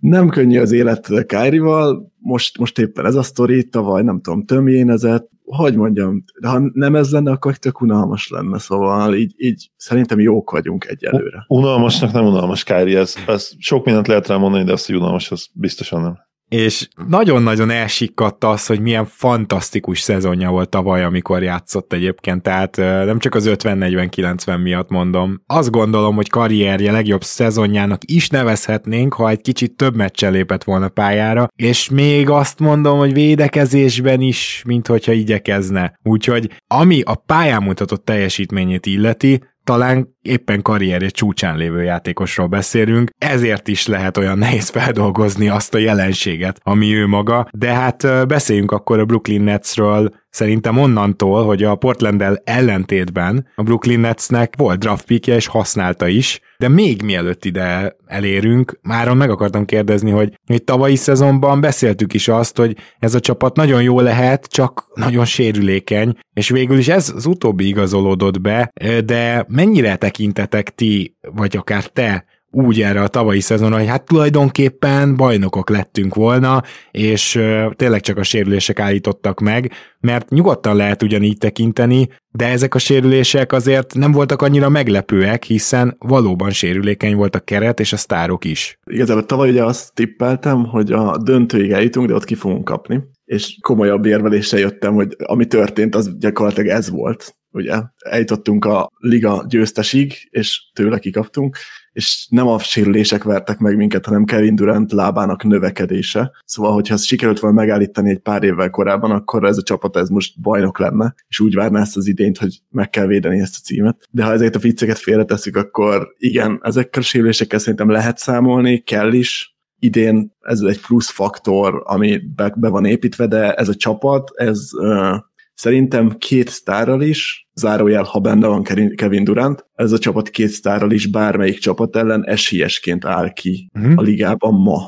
Nem könnyű az élet Kyrie-val. Most, most éppen ez a sztori, tavaly nem tudom, tömjénezett. Hogy mondjam, de ha nem ez lenne, akkor tök unalmas lenne, szóval így, így szerintem jók vagyunk egyelőre. Unalmasnak nem unalmas Kyrie, ez, ez sok mindent lehet rá mondani, de azt, hogy unalmas, az biztosan nem. És nagyon-nagyon elsikkadt az, hogy milyen fantasztikus szezonja volt tavaly, amikor játszott egyébként, tehát nem csak az ötven negyven kilencven miatt mondom. Azt gondolom, hogy karrierje legjobb szezonjának is nevezhetnénk, ha egy kicsit több meccsen lépett volna pályára, és még azt mondom, hogy védekezésben is, minthogyha igyekezne. Úgyhogy ami a pályán mutatott teljesítményét illeti, talán éppen karrierje csúcsán lévő játékosról beszélünk, ezért is lehet olyan nehéz feldolgozni azt a jelenséget, ami ő maga, de hát beszéljünk akkor a Brooklyn Netsről, szerintem onnantól, hogy a Portland-el ellentétben a Brooklyn Netsnek volt draft pickje és használta is, de még mielőtt ide elérünk, máron meg akartam kérdezni, hogy itt tavalyi szezonban beszéltük is azt, hogy ez a csapat nagyon jó lehet, csak nagyon sérülékeny, és végül is ez az utóbbi igazolódott be, de mennyire tekintetek ti, vagy akár te úgy erre a tavalyi szezonra, hogy hát tulajdonképpen bajnokok lettünk volna, és tényleg csak a sérülések állítottak meg, mert nyugodtan lehet ugyanígy tekinteni, de ezek a sérülések azért nem voltak annyira meglepőek, hiszen valóban sérülékeny volt a keret és a sztárok is. Igazából tavaly ugye azt tippeltem, hogy a döntőig eljutunk, de ott ki fogunk kapni, és komolyabb érveléssel jöttem, hogy ami történt, az gyakorlatilag ez volt. Ugye, eljutottunk a liga győztesig, és tőle kikaptunk, és nem a sérülések vertek meg minket, hanem Kevin Durant lábának növekedése. Szóval, hogyha ezt sikerült volna megállítani egy pár évvel korábban, akkor ez a csapat ez most bajnok lenne, és úgy várná ezt az idényt, hogy meg kell védeni ezt a címet. De ha ezeket a vicceket félreteszük, akkor igen, ezekkel a sérülésekkel szerintem lehet számolni, kell is. Idén ez egy plusz faktor, ami be, be van építve, de ez a csapat, ez... Uh, Szerintem két sztárral is, zárójel, ha benne van Kevin Durant, ez a csapat két sztárral is bármelyik csapat ellen esélyesként áll ki uh-huh. a ligában ma.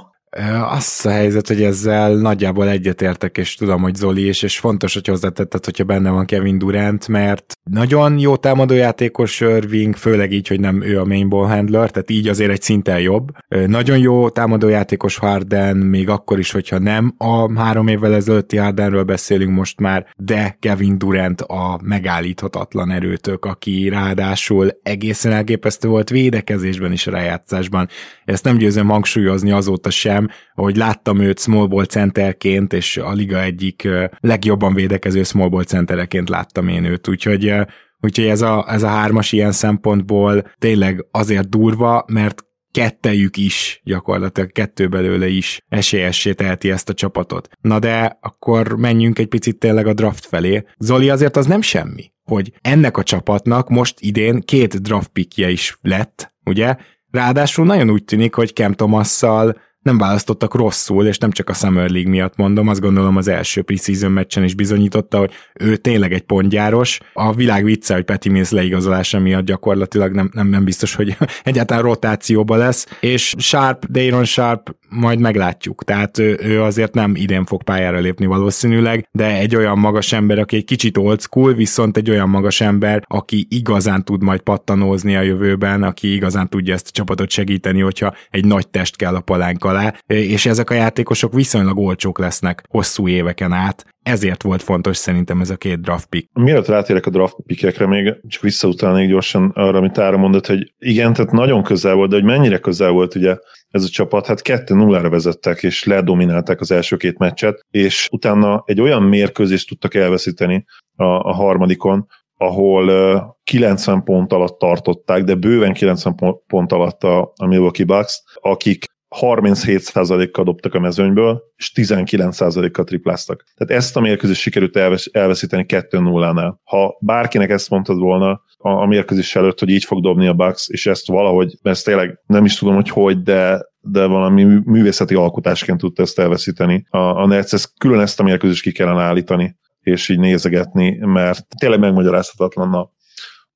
Azt a helyzet, hogy ezzel nagyjából egyetértek, és tudom, hogy Zoli is, és fontos, hogy hozzátetted, hogyha benne van Kevin Durant, mert nagyon jó támadójátékos Irving, főleg így, hogy nem ő a main ball handler, tehát így azért egy szinten jobb. Nagyon jó támadójátékos Harden, még akkor is, hogyha nem a három évvel ezelőtti Hardenről beszélünk most már, de Kevin Durant a megállíthatatlan erőtök, aki ráadásul egészen elképesztő volt védekezésben is a rájátszásban. Ezt nem győzöm hangsúlyozni azóta sem, ahogy láttam őt small ball centerként, és a liga egyik legjobban védekező small ball centereként láttam én őt, úgyhogy, úgyhogy ez, a, ez a hármas ilyen szempontból tényleg azért durva, mert kettejük is, gyakorlatilag kettő belőle is esélyessé teheti ezt a csapatot. Na de akkor menjünk egy picit tényleg a draft felé. Zoli, azért az nem semmi, hogy ennek a csapatnak most idén két draft pickje is lett, ugye? Ráadásul nagyon úgy tűnik, hogy Cam Thomasszal nem választottak rosszul, és nem csak a Summer League miatt mondom, azt gondolom az első preseason meccsen is bizonyította, hogy ő tényleg egy pontgyáros. A világ vicce, hogy Patty Mills leigazolása miatt gyakorlatilag nem, nem, nem biztos, hogy egyáltalán rotációba lesz, és Sharp, Day'Ron Sharpe, majd meglátjuk. Tehát ő, ő azért nem idén fog pályára lépni valószínűleg, de egy olyan magas ember, aki egy kicsit old school, viszont egy olyan magas ember, aki igazán tud majd pattanózni a jövőben, aki igazán tudja ezt a csapatot segíteni, hogyha egy nagy test kell a palánk alá, és ezek a játékosok viszonylag olcsók lesznek hosszú éveken át. Ezért volt fontos szerintem ez a két draft pick. Mielőtt rátérek a draft pickekre, még csak visszautalnék gyorsan arra, amit Áron mondott, hogy igen, tehát nagyon közel volt, de hogy mennyire közel volt ugye ez a csapat, hát kettő nullára vezettek, és ledominálták az első két meccset, és utána egy olyan mérkőzést tudtak elveszíteni a, a harmadikon, ahol kilencven pont alatt tartották, de bőven kilencven pont alatt a, a Milwaukee Bucks, akik harminchét százalékkal dobtak a mezőnyből, és tizenkilenc százalékkal tripláztak. Tehát ezt a mérkőzést sikerült elveszíteni kettő nullánál. Ha bárkinek ezt mondtad volna a mérkőzés előtt, hogy így fog dobni a Bucks, és ezt valahogy, ezt tényleg nem is tudom, hogy hogy, de, de valami művészeti alkotásként tudta ezt elveszíteni. A, a Nets ezt, külön ezt a mérkőzést ki kellene állítani, és így nézegetni, mert tényleg megmagyarázhatatlan a.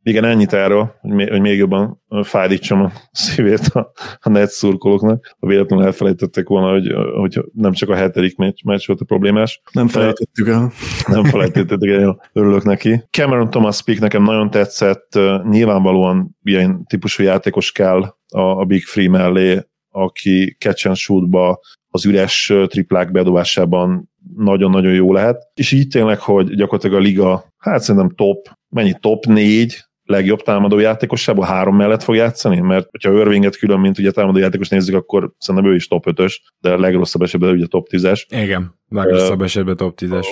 Igen, ennyit erről, hogy még jobban fájdítsam a szívét a, a Nets szurkolóknak. Ha véletlenül elfelejtették volna, hogy, hogy nem csak a hetedik meccs, meccs volt a problémás. Nem felejtettük el. Nem felejtettek el, örülök neki. Cameron Thomas pick nekem nagyon tetszett, nyilvánvalóan ilyen típusú játékos kell a, a Big Three mellé, aki catch and shoot-ba, az üres triplák bedobásában nagyon-nagyon jó lehet. És így tényleg, hogy gyakorlatilag a liga, hát szerintem top, mennyi top négy legjobb támadó játékosából három mellett fog játszani, mert hogyha Irvinget külön, mint ugye támadó játékos nézzük, akkor szerintem ő is top ötös, de a legrosszabb esetben ugye top tízes. Igen, legrosszabb esetben top tízes.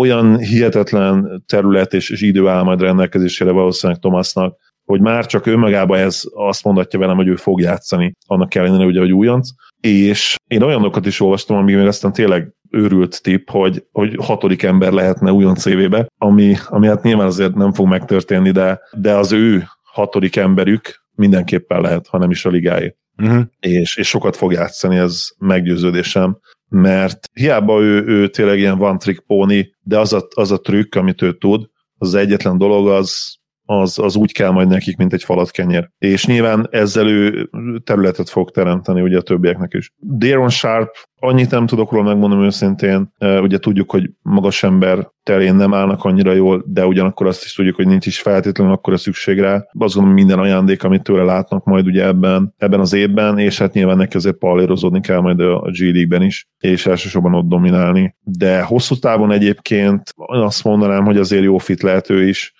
Olyan hihetetlen terület és, és idő áll majd rendelkezésére valószínűleg Thomasnak, hogy már csak önmagában ez azt mondatja velem, hogy ő fog játszani, annak ellenére ugye, hogy újonc, és én olyanokat is olvastam, amíg még aztán tényleg őrült tipp, hogy, hogy hatodik ember lehetne újon cé vébe, ami, ami hát nyilván azért nem fog megtörténni, de, de az ő hatodik emberük mindenképpen lehet, ha nem is a ligáé. Uh-huh. És, és sokat fog játszani, ez meggyőződésem, mert hiába ő, ő tényleg ilyen one trick pony, de az a, az a trükk, amit ő tud, az egyetlen dolog, az Az, az úgy kell majd nekik, mint egy falatkenyér. És nyilván ezzel ő területet fog teremteni ugye a többieknek is. Day'Ron Sharpe, annyit nem tudok róla megmondom őszintén, ugye tudjuk, hogy magas ember terén nem állnak annyira jól, de ugyanakkor azt is tudjuk, hogy nincs is feltétlenül akkora szükség rá. Azt gondolom, minden ajándék, amit tőle látnak majd ugye ebben, ebben az évben, és hát nyilván neki azért pallérozódni kell majd a G League-ben is, és elsősorban ott dominálni. De hosszú távon egyébként azt mondanám, hogy azért jó fit lehet ő is,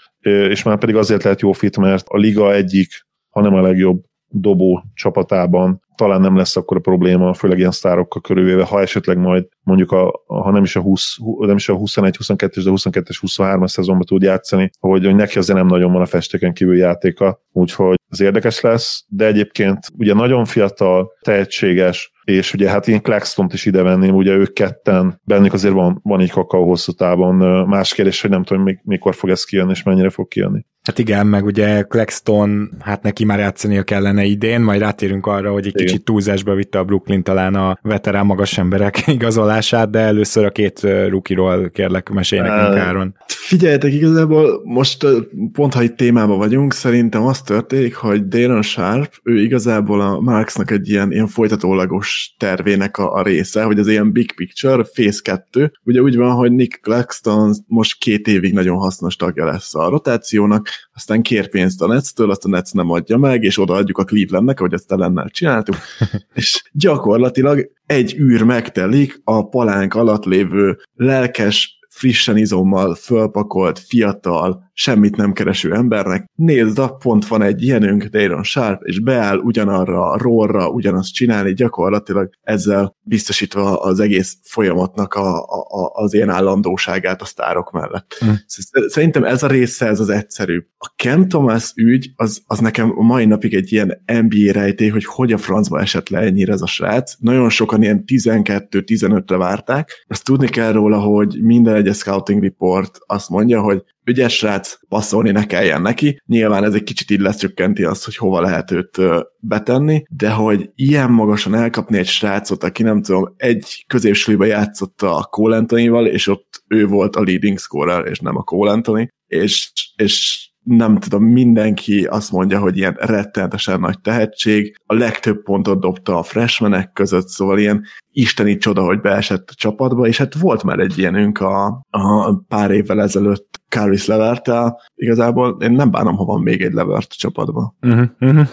és már pedig azért lehet jó fit, mert a liga egyik, hanem a legjobb dobó csapatában talán nem lesz akkor a probléma, főleg ilyen sztárokkal körülvéve, ha esetleg majd mondjuk, a, ha nem is a, húsz, nem is a huszonegy huszonkettő, de huszonkettő huszonhárom szezonban tud játszani, hogy, hogy neki azért nem nagyon van a festéken kívül játéka, úgyhogy ez érdekes lesz, de egyébként ugye nagyon fiatal, tehetséges, és ugye hát én Claxtont is ide venném, ugye ők ketten, bennük azért van, van egy kakaó hosszú távon, más kérdés, hogy nem tudom, mikor fog ez kijönni, és mennyire fog kijönni. Hát igen, meg ugye Claxton, hát neki már játszania kellene idén, majd rátérünk arra, hogy egy igen. kicsit túlzásba vitte a Brooklyn talán a veterán magas emberek igazolását, de először a két rookie-ról kérlek, meséljenek uh, Áron. Figyeljetek, igazából most pont, ha itt témában vagyunk, szerintem az történik, hogy Day'Ron Sharpe, ő igazából a Marksnak egy ilyen, ilyen folytatólagos tervének a, a része, hogy az ilyen big picture, phase kettő, ugye úgy van, hogy Nick Claxton most két évig nagyon hasznos tagja lesz a rotációnak, aztán kér pénzt a Netstől, azt a Nets nem adja meg, és odaadjuk a Clevelandnek, ahogy azt ellennel csináltuk, és gyakorlatilag egy űr megtelik a palánk alatt lévő lelkes, frissen izommal fölpakolt, fiatal, semmit nem kereső embernek. Nézd, a pont van egy ilyenünk, Day'Ron Sharpe, és beáll ugyanarra a rollra, ugyanazt csinálni, gyakorlatilag ezzel biztosítva az egész folyamatnak a, a, az ilyen állandóságát a sztárok mellett. Hm. Szerintem ez a része, ez az egyszerűbb. A Cam Thomas ügy, az, az nekem a mai napig egy ilyen en bé á rejtély, hogy hogy a francba esett le ennyire ez a srác. Nagyon sokan ilyen tizenkettő-tizenötre várták. Ezt tudni kell róla, hogy minden egyes scouting report azt mondja, hogy ügyes srác, passzolni ne kelljen neki. Nyilván ez egy kicsit így lecsökkenti azt, hogy hova lehet őt betenni, de hogy ilyen magasan elkapni egy srácot, aki nem tudom, egy középsőbe játszotta a Cole Anthony-val, és ott ő volt a leading scorer, és nem a Cole Anthony, és, és nem tudom, mindenki azt mondja, hogy ilyen rettenetesen nagy tehetség, a legtöbb pontot dobta a freshmanek között, szóval ilyen isteni csoda, hogy beesett a csapatba, és hát volt már egy ilyenünk a, a pár évvel ezelőtt Kyrie Leverttel, igazából én nem bánom, ha van még egy Levert csapatban. Uh-huh, uh-huh.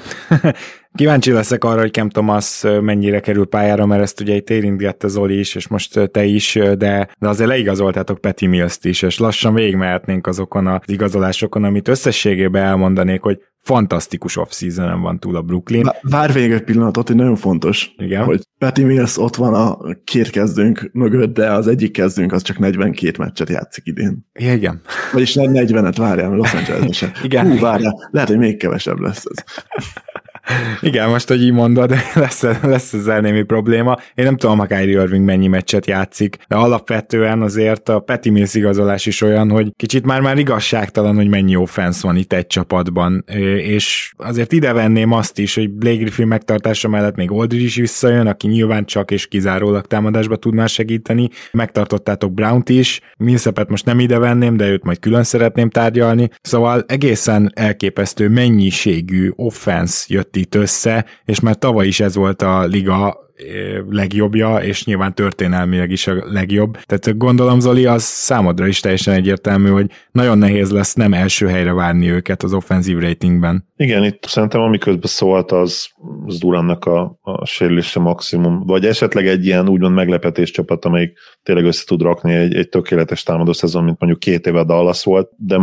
Kíváncsi leszek arra, hogy Cam Thomas mennyire kerül pályára, mert ezt ugye itt érintgette Zoli is, és most te is, de, de azért leigazoltátok Patty Millst is, és lassan végigmehetnénk azokon az igazolásokon, amit összességében elmondanék, hogy fantasztikus off-seasonen van túl a Brooklyn. Várj végig egy pillanatot, hogy nagyon fontos, igen, hogy Patty Mills ott van a két kezdőnk mögött, de az egyik kezdőnk az csak negyvenkét meccset játszik idén. Igen. Vagyis nem negyvenet, várjál, Los Angeles-en. Igen. Hú, várjál, lehet, hogy még kevesebb lesz ez. Igen, most, hogy így mondod, lesz, lesz ezzel némi probléma. Én nem tudom, ha Kyrie Irving mennyi meccset játszik, de alapvetően azért a Patty Mills igazolás is olyan, hogy kicsit már-már igazságtalan, hogy mennyi offense van itt egy csapatban, és azért ide venném azt is, hogy Blake Griffin megtartása mellett még Aldridge is visszajön, aki nyilván csak és kizárólag támadásba tudná segíteni. Megtartottátok Brownt is, Millsapet most nem ide venném, de őt majd külön szeretném tárgyalni. Szóval egészen elképesztő mennyiségű offense jött itt össze, és már tavaly is ez volt a liga legjobbja, és nyilván történelmileg is a legjobb. Tehát gondolom, Zoli, az számodra is teljesen egyértelmű, hogy nagyon nehéz lesz nem első helyre várni őket az offensive ratingben. Igen, itt szerintem amiközben szólt, az, az Durannak a, a sérülése maximum, vagy esetleg egy ilyen úgymond meglepetés csapat, amelyik tényleg össze tud rakni egy, egy tökéletes támadó szezon, mint mondjuk két éve Dallas volt, de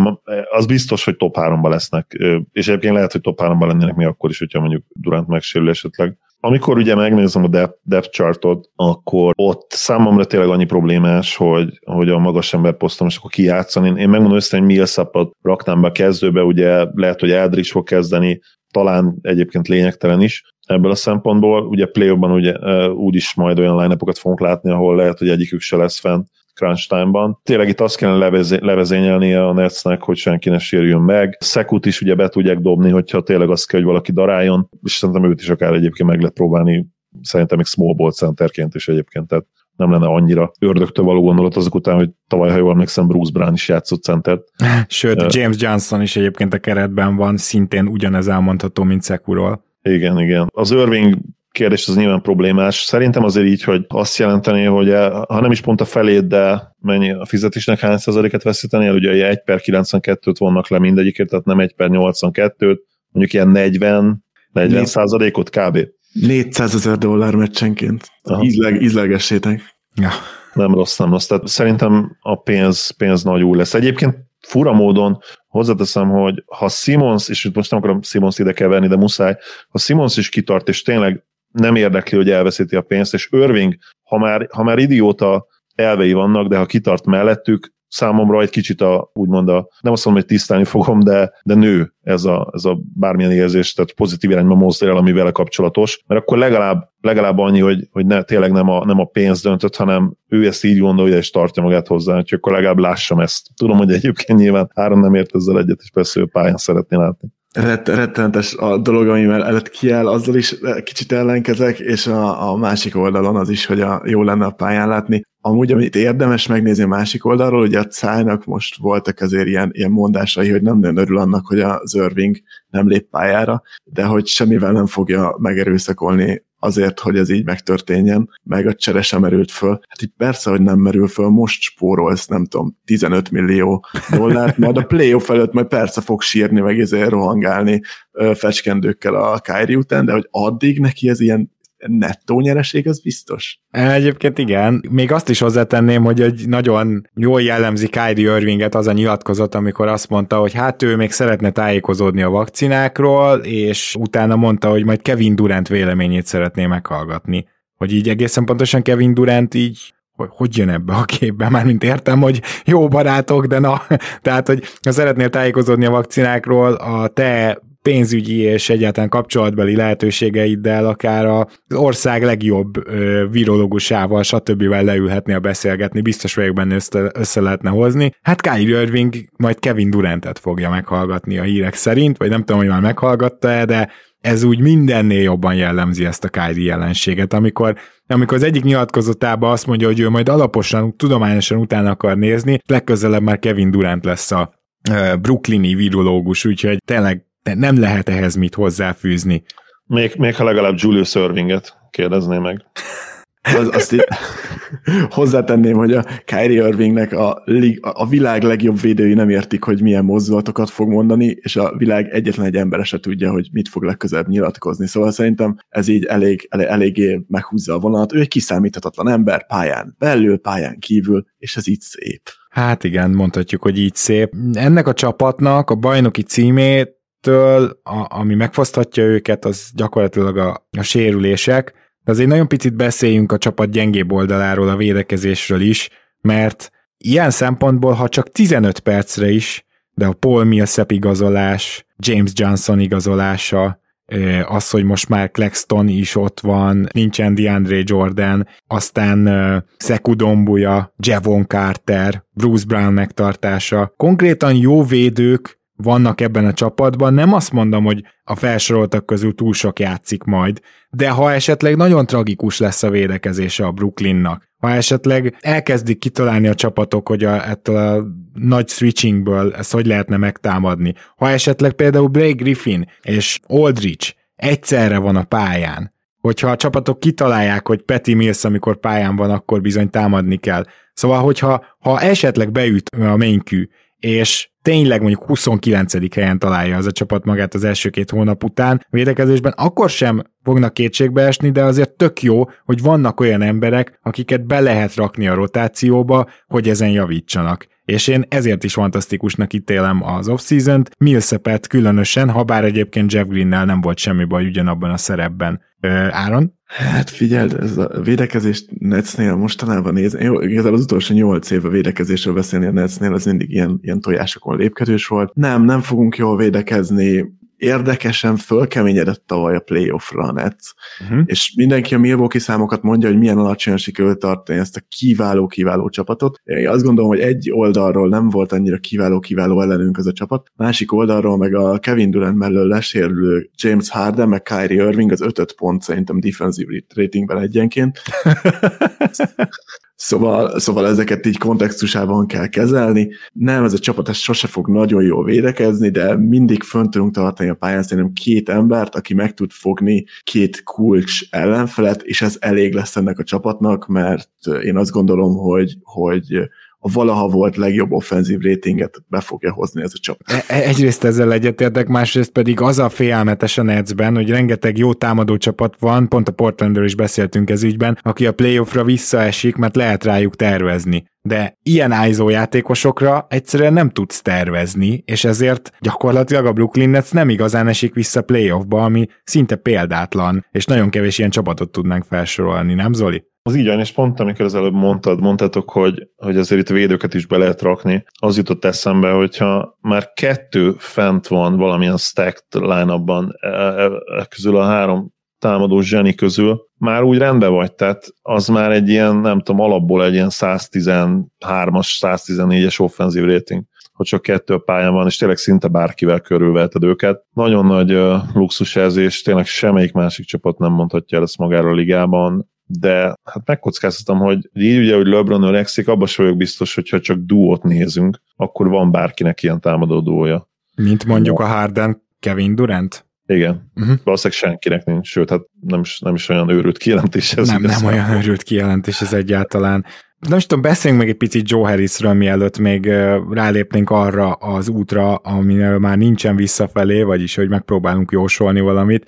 az biztos, hogy top háromban lesznek, és egyébként lehet, hogy top háromban lennének még akkor is, hogyha mondjuk Durant megsérül esetleg. Amikor ugye megnézem a depth chartot, akkor ott számomra tényleg annyi problémás, hogy, hogy a magas ember posztom, és akkor kijátszani. Én megmondom össze, hogy Millsapot raknám be a kezdőbe, ugye lehet, hogy Aldridge fog kezdeni, talán egyébként lényegtelen is ebből a szempontból. Ugye play-ban ugye, úgyis majd olyan line-upokat fogunk látni, ahol lehet, hogy egyikük se lesz fenn crunch time-ban. Tényleg itt azt kellene levezé- levezényelni a Netsnek, hogy senki ne sérüljön meg. Sekout is ugye be tudják dobni, hogyha tényleg azt kell, hogy valaki daráljon, és szerintem őt is akár egyébként meg lehet próbálni, szerintem még small ball centerként is egyébként, tehát nem lenne annyira ördögtől való gondolat azok után, hogy tavaly, ha jól emlékszem, Bruce Brown is játszott centert. Sőt, James Johnson is egyébként a keretben van, szintén ugyanez elmondható, mint Sekouról. Igen, igen. Az Irving kérdés az nyilván problémás. Szerintem azért így, hogy azt jelenteni, hogy ha nem is pont a felét, de mennyi a fizetésnek hány százaléket veszíteni el, ugye egy per kilencvenkettőt vonnak le mindegyikért, tehát nem egy per nyolcvankettőt, mondjuk ilyen negyven, negyven százalékot kb. négyszázezer dollár meccsenként. Ízleg, ízlegessétek. Ja. Nem rossz, nem rossz. Tehát szerintem a pénz, pénz nagy új lesz. Egyébként fura módon hozzáteszem, hogy ha Simons, és most nem akarom Simons ide keverni, de muszáj, ha Simons is kitart, és tényleg nem érdekli, hogy elveszíti a pénzt, és Irving, ha már, ha már idióta elvei vannak, de ha kitart mellettük, számomra egy kicsit a, úgymond a, nem azt mondom, hogy tisztálni fogom, de, de nő ez a, ez a bármilyen érzés, tehát pozitív irányba mozdul el, ami vele kapcsolatos, mert akkor legalább, legalább annyi, hogy, hogy ne, tényleg nem a, nem a pénz döntött, hanem ő ezt így gondolja és tartja magát hozzá, úgyhogy akkor legalább lássam ezt. Tudom, hogy egyébként nyilván Áron nem ért ezzel egyet, és persze ő pályán szeretné látni. Rettenetes a dolog, amivel előtt kiáll, azzal is kicsit ellenkezek, és a, a másik oldalon az is, hogy a, jó lenne a pályán látni. Amúgy, amit érdemes megnézni a másik oldalról, ugye a Cájnak most voltak azért ilyen, ilyen mondásai, hogy nem nagyon örül annak, hogy az Irving nem lép pályára, de hogy semmivel nem fogja megerőszakolni azért, hogy ez így megtörténjen, meg a csere sem merült föl. Hát így persze, hogy nem merül föl, most spórolsz, nem tudom, tizenöt millió dollárt, majd a playoff előtt majd persze fog sírni, meg ezért rohangálni fecskendőkkel a Kyrie után, de hogy addig neki ez ilyen nettó nyereség, az biztos. Egyébként igen. Még azt is hozzátenném, hogy egy nagyon jól jellemzi Kyrie Irvinget az a nyilatkozat, amikor azt mondta, hogy hát ő még szeretne tájékozódni a vakcinákról, és utána mondta, hogy majd Kevin Durant véleményét szeretné meghallgatni. Hogy így egészen pontosan Kevin Durant így hogy, hogy jön ebbe a képbe, mármint értem, hogy jó barátok, de na, tehát, hogy ha szeretnél tájékozódni a vakcinákról, a te pénzügyi és egyáltalán kapcsolatbeli lehetőségeiddel, akár az ország legjobb virológusával, stb. Leülhetnél beszélgetni, biztos vagyok benne össze, össze lehetne hozni. Hát Kyrie Irving majd Kevin Durantet fogja meghallgatni a hírek szerint, vagy nem tudom, hogy már meghallgatta-e, de ez úgy mindennél jobban jellemzi ezt a Kyrie jelenséget, amikor, amikor az egyik nyilatkozatában azt mondja, hogy ő majd alaposan, tudományosan utána akar nézni, legközelebb már Kevin Durant lesz a brooklyni virológus, úgyhogy tényleg de nem lehet ehhez mit hozzáfűzni. Még, még ha legalább Julius Irvinget kérdezné meg. Az, azt így hozzátenném, hogy a Kyrie Irvingnek a, lig, a világ legjobb védői nem értik, hogy milyen mozdulatokat fog mondani, és a világ egyetlen egy embere se tudja, hogy mit fog legközelebb nyilatkozni. Szóval szerintem ez így elég, elég, eléggé meghúzza a vonalat. Ő egy kiszámíthatatlan ember pályán belül, pályán kívül, és ez így szép. Hát igen, mondhatjuk, hogy így szép. Ennek a csapatnak a bajnoki címét től, a, ami megfoszthatja őket, az gyakorlatilag a, a sérülések. De azért nagyon picit beszéljünk a csapat gyengébb oldaláról, a védekezésről is, mert ilyen szempontból, ha csak tizenöt percre is, de a Paul Millsap igazolás, James Johnson igazolása, az, hogy most már Claxton is ott van, nincsen DeAndre Jordan, aztán uh, Sekou Dombuya, Javon Carter, Bruce Brown megtartása. Konkrétan jó védők vannak ebben a csapatban, nem azt mondom, hogy a felsoroltak közül túl sok játszik majd, de ha esetleg nagyon tragikus lesz a védekezése a Brooklynnak, ha esetleg elkezdik kitalálni a csapatok, hogy a, ettől a nagy switchingből ezt hogy lehetne megtámadni, ha esetleg például Blake Griffin és Aldridge egyszerre van a pályán, hogyha a csapatok kitalálják, hogy Patty Mills, amikor pályán van, akkor bizony támadni kell. Szóval, hogyha ha esetleg beüt a mennykű, és tényleg mondjuk huszonkilencedik helyen találja az a csapat magát az első két hónap után védekezésben, akkor sem fognak kétségbe esni, de azért tök jó, hogy vannak olyan emberek, akiket be lehet rakni a rotációba, hogy ezen javítsanak. És én ezért is fantasztikusnak ítélem az off-season-t, Millsapet különösen, ha bár egyébként Jeff Greennel nem volt semmi baj ugyanabban a szerepben. Ö, Áron? Hát figyeld, ez a védekezést Netsnél mostanában nézni, jó, igazából az utolsó nyolc év a védekezésről beszélni a Netsnél, az mindig ilyen, ilyen tojásokon lépkedős volt. Nem, nem fogunk jól védekezni, érdekesen fölkeményedett tavaly a playoffra a Nets, uh-huh. és mindenki a Milwaukee számokat mondja, hogy milyen alacsonyan sikerült tartani ezt a kiváló-kiváló csapatot. Én azt gondolom, hogy egy oldalról nem volt annyira kiváló-kiváló ellenünk ez a csapat, másik oldalról meg a Kevin Durant mellől lesérülő James Harden, meg Kyrie Irving az ötöt pont szerintem defensive ratingben egyenként. Szóval, szóval ezeket így kontextusában kell kezelni. Nem, ez a csapat ez sose fog nagyon jól védekezni, de mindig fönn tudunk tartani a pályán szerintem két embert, aki meg tud fogni két kulcs ellenfelet, és ez elég lesz ennek a csapatnak, mert én azt gondolom, hogy, hogy a valaha volt legjobb offenzív ratinget be fogja hozni ez a csapat. Egyrészt ezzel egyetértek, másrészt pedig az a félelmetes a Netsben, hogy rengeteg jó támadó csapat van, pont a Portlandről is beszéltünk ez ügyben, aki a playoffra visszaesik, mert lehet rájuk tervezni. De ilyen i es o játékosokra egyszerűen nem tudsz tervezni, és ezért gyakorlatilag a Brooklyn Nets nem igazán esik vissza playoffba, ami szinte példátlan, és nagyon kevés ilyen csapatot tudnánk felsorolni, nem Zoli? Az így, és pont amikor az előbb mondtad, mondtátok, hogy, hogy azért itt védőket is be lehet rakni, az jutott eszembe, hogyha már kettő fent van valamilyen stacked line-upban e, e, e közül a három támadó zseni közül, már úgy rendben vagy, tehát az már egy ilyen, nem tudom, alapból egy ilyen száztizenhármas, száztizennégyes offenzív rating, hogy csak kettő a pályán van, és tényleg szinte bárkivel körülveheted őket. Nagyon nagy uh, luxus ez, és tényleg semmelyik másik csapat nem mondhatja el ezt magára a ligában, de hát megkockáztatom, hogy így ugye, hogy LeBron öregszik, abban sem vagyok biztos, hogyha csak duót nézünk, akkor van bárkinek ilyen támadó duója. Mint mondjuk a Harden Kevin Durant? Igen. Uh-huh. Valószínűleg senkinek nincs, sőt, hát nem is, nem is olyan őrült kijelentés ez. Nem, nem olyan őrült kijelentés ez egyáltalán. Nem is tudom, beszéljünk meg egy picit Joe Harrisről, mielőtt még rálépnénk arra az útra, aminől már nincsen visszafelé, vagyis, hogy megpróbálunk jósolni valamit.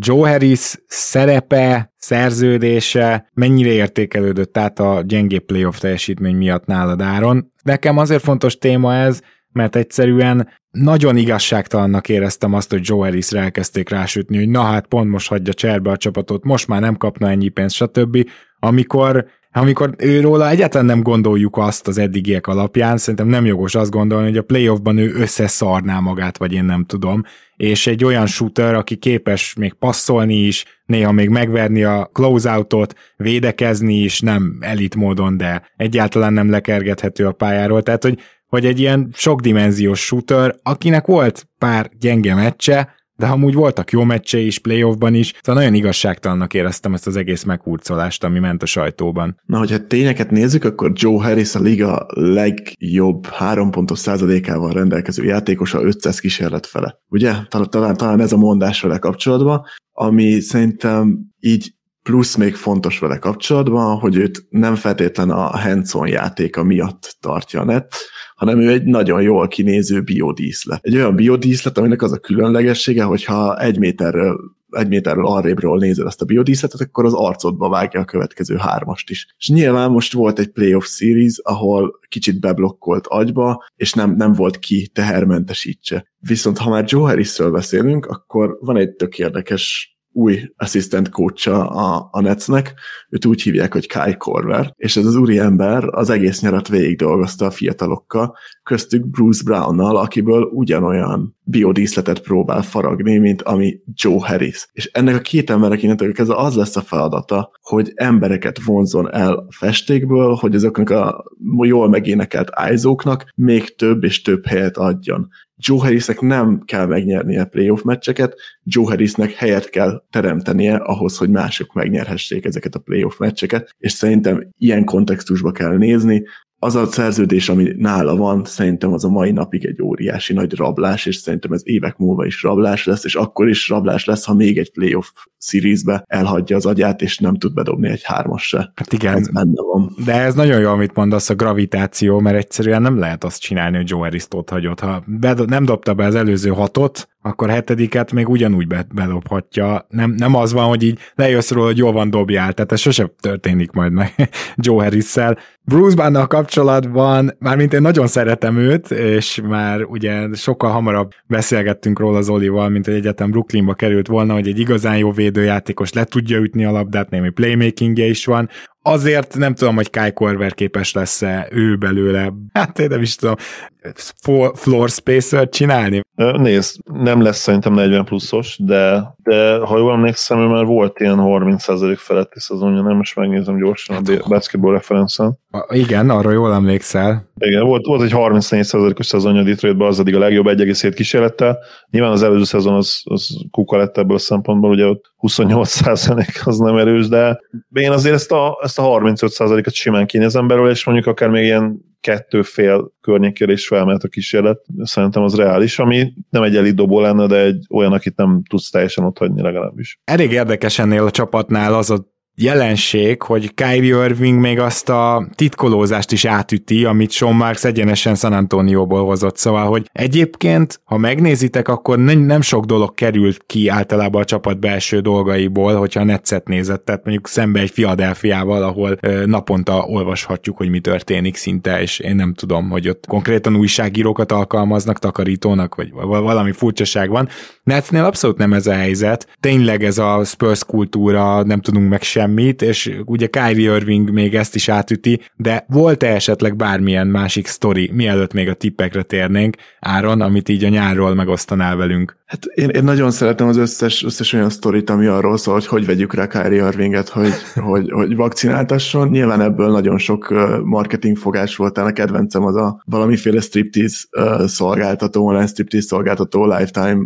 Joe Harris szerepe, szerződése mennyire értékelődött át a gyengébb playoff teljesítmény miatt nálad, Áron? Nekem azért fontos téma ez, mert egyszerűen nagyon igazságtalannak éreztem azt, hogy Joe Harrisre elkezdték rásütni, hogy na hát pont most hagyja cserbe a csapatot, most már nem kapna ennyi pénzt, stb. Amikor, amikor őróla egyáltalán nem gondoljuk azt az eddigiek alapján, szerintem nem jogos azt gondolni, hogy a playoffban ő összeszarná magát, vagy én nem tudom, és egy olyan shooter, aki képes még passzolni is, néha még megverni a closeoutot, védekezni is, nem elit módon, de egyáltalán nem lekergethető a pályáról, tehát hogy vagy egy ilyen sokdimenziós shooter, akinek volt pár gyenge meccse, de amúgy voltak jó meccse is, playoffban is, szóval nagyon igazságtalannak éreztem ezt az egész meghurcolást, ami ment a sajtóban. Na, hogyha tényeket nézzük, akkor Joe Harris a liga legjobb három pontos százalékával rendelkező játékosa ötszáz kísérlet fele. Ugye? Talán, talán ez a mondás vele kapcsolatban, ami szerintem így plusz még fontos vele kapcsolatban, hogy őt nem feltétlen a hands-on játéka miatt tartja a net, hanem ő egy nagyon jól kinéző biodíszlet. Egy olyan biodíszlet, aminek az a különlegessége, hogyha egy méterről, egy méterről arrébről nézel ezt a biodíszletet, akkor az arcodba vágja a következő hármast is. És nyilván most volt egy playoff series, ahol kicsit beblokkolt agyba, és nem, nem volt ki tehermentesítse. Viszont ha már Joe Harrisről beszélünk, akkor van egy tök érdekes új assistant coach-a a, a Netsnek, őt úgy hívják, hogy Kai Korver, és ez az úriember az egész nyarat végig dolgozta a fiatalokkal, köztük Bruce Brownnal, akiből ugyanolyan biodíszletet próbál faragni, mint ami Joe Harris. És ennek a két emberek innentől ez az lesz a feladata, hogy embereket vonzon el a festékből, hogy azoknak a jól megénekelt ájzóknak még több és több helyet adjon. Joe Harrisnek nem kell megnyernie a playoff meccseket, Joe Harrisnek helyet kell teremtenie ahhoz, hogy mások megnyerhessék ezeket a playoff meccseket, és szerintem ilyen kontextusba kell nézni. Az a szerződés, ami nála van, szerintem az a mai napig egy óriási nagy rablás, és szerintem ez évek múlva is rablás lesz, és akkor is rablás lesz, ha még egy playoff seriesbe elhagyja az agyát, és nem tud bedobni egy hármas se. Hát igen, ez benne van. De ez nagyon jó, amit mondasz, a gravitáció, mert egyszerűen nem lehet azt csinálni, hogy Joe Harris-t hagyott. Ha bedo- nem dobta be az előző hatot, akkor hetediket még ugyanúgy bedobhatja. Nem, nem az van, hogy így lejössz róla, hogy jól van, dobjál. Tehát ez sosem történik majd meg Joe Harrisszel. Bruce Brown-nal kapcsolatban, mármint én nagyon szeretem őt, és már ugye sokkal hamarabb beszélgettünk róla Zolival, mint hogy egyetem Brooklynba került volna, hogy egy igazán jó védőjátékos le tudja ütni a labdát, némi playmakingje is van. Azért nem tudom, hogy Kai Korver képes lesz-e ő belőle, hát én nem is tudom, floor spacer csinálni. Nézd, nem lesz szerintem negyven pluszos, de, de ha jól emlékszem, ő már volt ilyen harminc százalék feletti szezonja, nem is megnézem gyorsan a basketball referencen. Igen, arra jól emlékszel. Igen, volt, volt egy harmincnégy százalékos szezonja a Detroitban, az eddig a legjobb egy egész hét kísérlettel. Nyilván az előző szezon az, az kuka lett ebből a szempontból, ugye ott huszonnyolc százalék az nem erős, de én azért ezt a, ezt a harmincöt százalékot simán kinézem belőle, és mondjuk akár még ilyen kettő fél környékére is felmehet a kísérlet, szerintem az reális, ami nem egy elit dobó lenne, de egy olyan, akit nem tudsz teljesen otthagyni legalábbis. Elég érdekes ennél a csapatnál az a jelenség, hogy Kyrie Irving még azt a titkolózást is átüti, amit Sean Marks egyenesen San Antonióból hozott, szóval, hogy egyébként, ha megnézitek, akkor nem, nem sok dolog került ki általában a csapat belső dolgaiból, hogyha a Netszet nézett, tehát mondjuk szembe egy Philadelphiával, ahol ö, naponta olvashatjuk, hogy mi történik szinte, és én nem tudom, hogy ott konkrétan újságírókat alkalmaznak, takarítónak, vagy valami furcsaság van. Netsnél abszolút nem ez a helyzet, tényleg ez a Spurs kultúra, nem tudunk meg sem semmit, és ugye Kyrie Irving még ezt is átüti, de volt-e esetleg bármilyen másik sztori, mielőtt még a tippekre térnénk, Áron, amit így a nyárról megosztanál velünk? Hát én, én nagyon szeretem az összes, összes olyan sztorit, ami arról szól, hogy hogy vegyük rá Kyrie Irvinget, hogy, hogy, hogy vakcináltasson. Nyilván ebből nagyon sok marketingfogás volt, a kedvencem az a valamiféle striptease szolgáltató, online striptease szolgáltató lifetime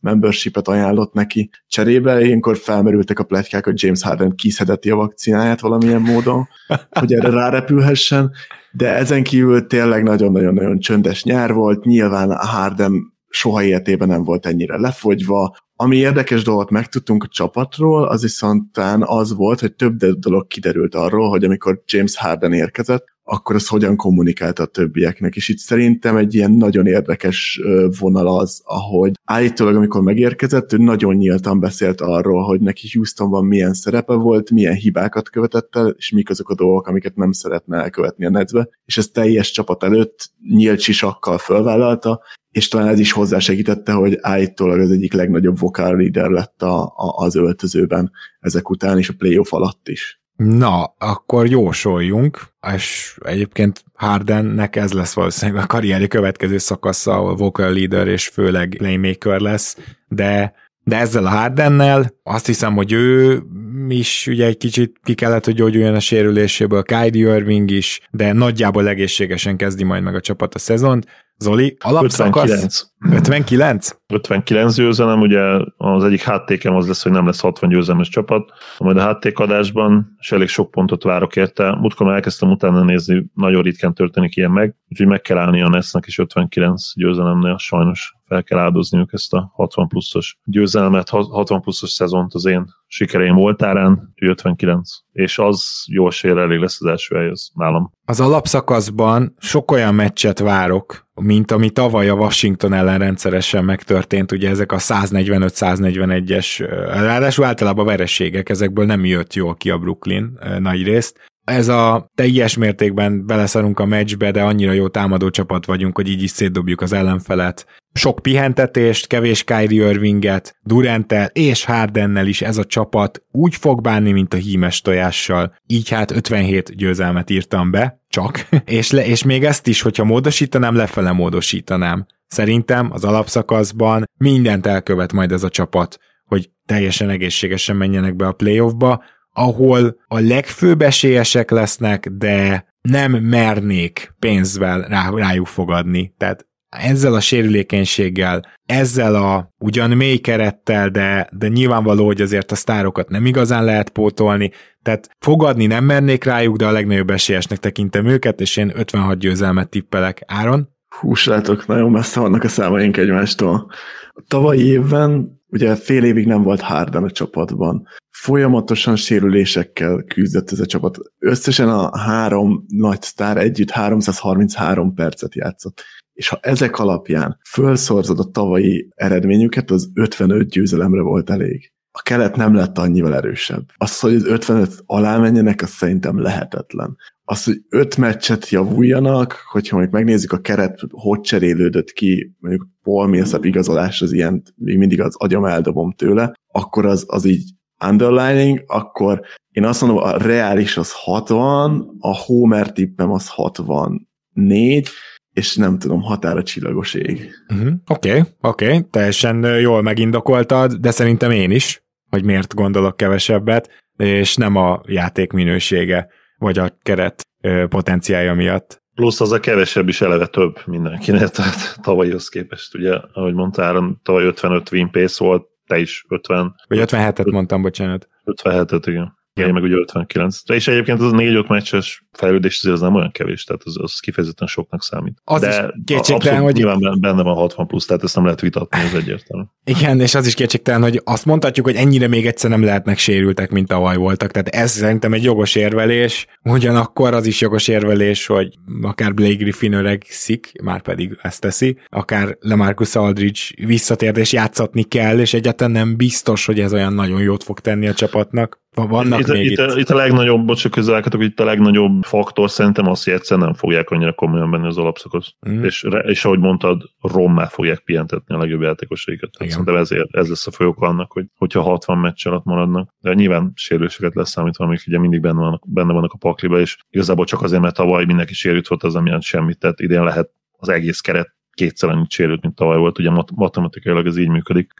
membershipet ajánlott neki cserébe. Ilyenkor felmerültek a pletykák, hogy James Harden kiszedeti a vakcináját valamilyen módon, hogy erre rárepülhessen, de ezen kívül tényleg nagyon-nagyon-nagyon csöndes nyár volt. Nyilván Harden soha életében nem volt ennyire lefogyva. Ami érdekes dolgot megtudtunk a csapatról, az viszont az volt, hogy több dolog kiderült arról, hogy amikor James Harden érkezett, akkor az hogyan kommunikálta a többieknek, és itt szerintem egy ilyen nagyon érdekes vonal az, ahogy állítólag, amikor megérkezett, ő nagyon nyíltan beszélt arról, hogy neki Houstonban milyen szerepe volt, milyen hibákat követett el, és mik azok a dolgok, amiket nem szeretne elkövetni a Netsbe, és ezt teljes csapat előtt nyílt sisakkal fölvállalta, és talán ez is hozzásegítette, hogy állítólag az egyik legnagyobb vokál líder lett a, a, az öltözőben ezek után, és a playoff alatt is. Na, akkor jósoljunk, és egyébként Hardennek ez lesz valószínűleg a karrierje következő szakasza, ahol vocal leader és főleg playmaker lesz, de, de ezzel a Hardennel azt hiszem, hogy ő is ugye egy kicsit ki kellett, hogy gyógyuljon a sérüléséből, Kyrie Irving is, de nagyjából egészségesen kezdi majd meg a csapat a szezont. Zoli, alapszakasz? ötvenkilenc ötvenkilenc győzelem, ugye az egyik háttékem az lesz, hogy nem lesz hatvan győzelmes csapat, majd a háttékadásban, és elég sok pontot várok érte. Múltkor már elkezdtem utána nézni, nagyon ritkán történik ilyen meg, úgyhogy meg kell állni a Netsnek is ötvenkilenc győzelemnél, sajnos fel kell áldozniuk ezt a hatvan pluszos győzelmet, hatvan pluszos szezont az én sikereim oltárán, ötvenkilenc és az jól sérre elég lesz az első eljöz nálam. Az alapszakaszban sok olyan meccset várok, mint ami tavaly a Washington ellen rendszeresen megtörtént, ugye ezek a száznegyvenöt száznegyvenegyes, ráadásul általában vereségek, ezekből nem jött jól ki a Brooklyn nagyrészt. Ez a teljes mértékben beleszarunk a meccsbe, de annyira jó támadó csapat vagyunk, hogy így is szétdobjuk az ellenfelet. Sok pihentetést, kevés Kyrie Irvinget, Duranttel és Hardennel is ez a csapat úgy fog bánni, mint a hímes tojással. Így hát ötvenhét győzelmet írtam be, csak. és, le, és még ezt is, hogyha módosítanám, lefele módosítanám. Szerintem az alapszakaszban mindent elkövet majd ez a csapat, hogy teljesen egészségesen menjenek be a playoffba, ahol a legfőbb esélyesek lesznek, de nem mernék pénzvel rá, rájuk fogadni. Tehát ezzel a sérülékenységgel, ezzel a ugyan mély kerettel, de, de nyilvánvaló, hogy azért a sztárokat nem igazán lehet pótolni, tehát fogadni nem mernék rájuk, de a legnagyobb esélyesnek tekintem őket, és én ötvenhat győzelmet tippelek. Áron? Hú, srácok, nagyon messze vannak a számaink egymástól. A tavalyi évben ugye fél évig nem volt Harden a csapatban. Folyamatosan sérülésekkel küzdött ez a csapat. Összesen a három nagy sztár együtt háromszázharminchárom percet játszott. És ha ezek alapján felszorzod a tavalyi eredményüket, az ötvenöt győzelemre volt elég. A kelet nem lett annyival erősebb. Az, hogy az ötvenöt alá menjenek, az szerintem lehetetlen. Az, hogy öt meccset javuljanak, hogyha mondjuk megnézzük a keret, hogy cserélődött ki, mondjuk Paul Millsap igazolás, az ilyen, még mindig az agyam eldobom tőle, akkor az, az így underlining, akkor én azt mondom, a reális az hatvan, a Homer tippem az hatvannégy, és nem tudom, határa csillagos ég. Uh-huh. Oké, okay, oké, okay. Teljesen jól megindokoltad, de szerintem én is, hogy miért gondolok kevesebbet, és nem a játék minősége, vagy a keret potenciálja miatt. Plusz az a kevesebb is eleve több mindenkinek, tehát tavalyhoz képest, ugye, ahogy mondta Áron, tavaly ötvenöt win pace volt, te is ötven. Vagy ötvenhetet mondtam, bocsánat. ötvenhetet, igen. Én meg ugye ötvenkilenc. És egyébként az a négy-öt meccses fejlődés azért az nem olyan kevés, tehát az, az kifejezetten soknak számít. Az de kétségtelen, hogy nyilván benne van hatvan plusz, tehát ezt nem lehet vitatni, ez egyértelmű. Igen, és az is kétségtelen, hogy azt mondhatjuk, hogy ennyire még egyszer nem lehetnek sérültek, mint tavaly voltak. Tehát ez szerintem egy jogos érvelés, ugyanakkor az is jogos érvelés, hogy akár Blake Griffin öregszik, már pedig ezt teszi, akár LeMarcus Aldridge visszatért és játszatni kell, és egyáltalán nem biztos, hogy ez olyan nagyon jót fog tenni a csapatnak. Vannak itt, még itt, itt. itt a legnagyobb, bocsánat, közelelketek, itt a legnagyobb faktor szerintem az, hogy egyszerűen nem fogják annyira komolyan venni az alapszakaszt. Mm. És, és ahogy mondtad, rommá fogják pihentetni a legjobb játékosaikat. Szerintem ezért, ez lesz a folyók annak, hogy, hogyha hatvan meccs alatt maradnak. De nyilván sérüléseket lesz számítva, amik ugye mindig benne vannak, benne vannak a pakliba, és igazából csak azért, mert tavaly mindenki sérült volt, az amilyen semmit, tehát idén lehet az egész keret kétszer annyit sérült, mint tavaly volt. Ugye mat- matematikailag ez így működik.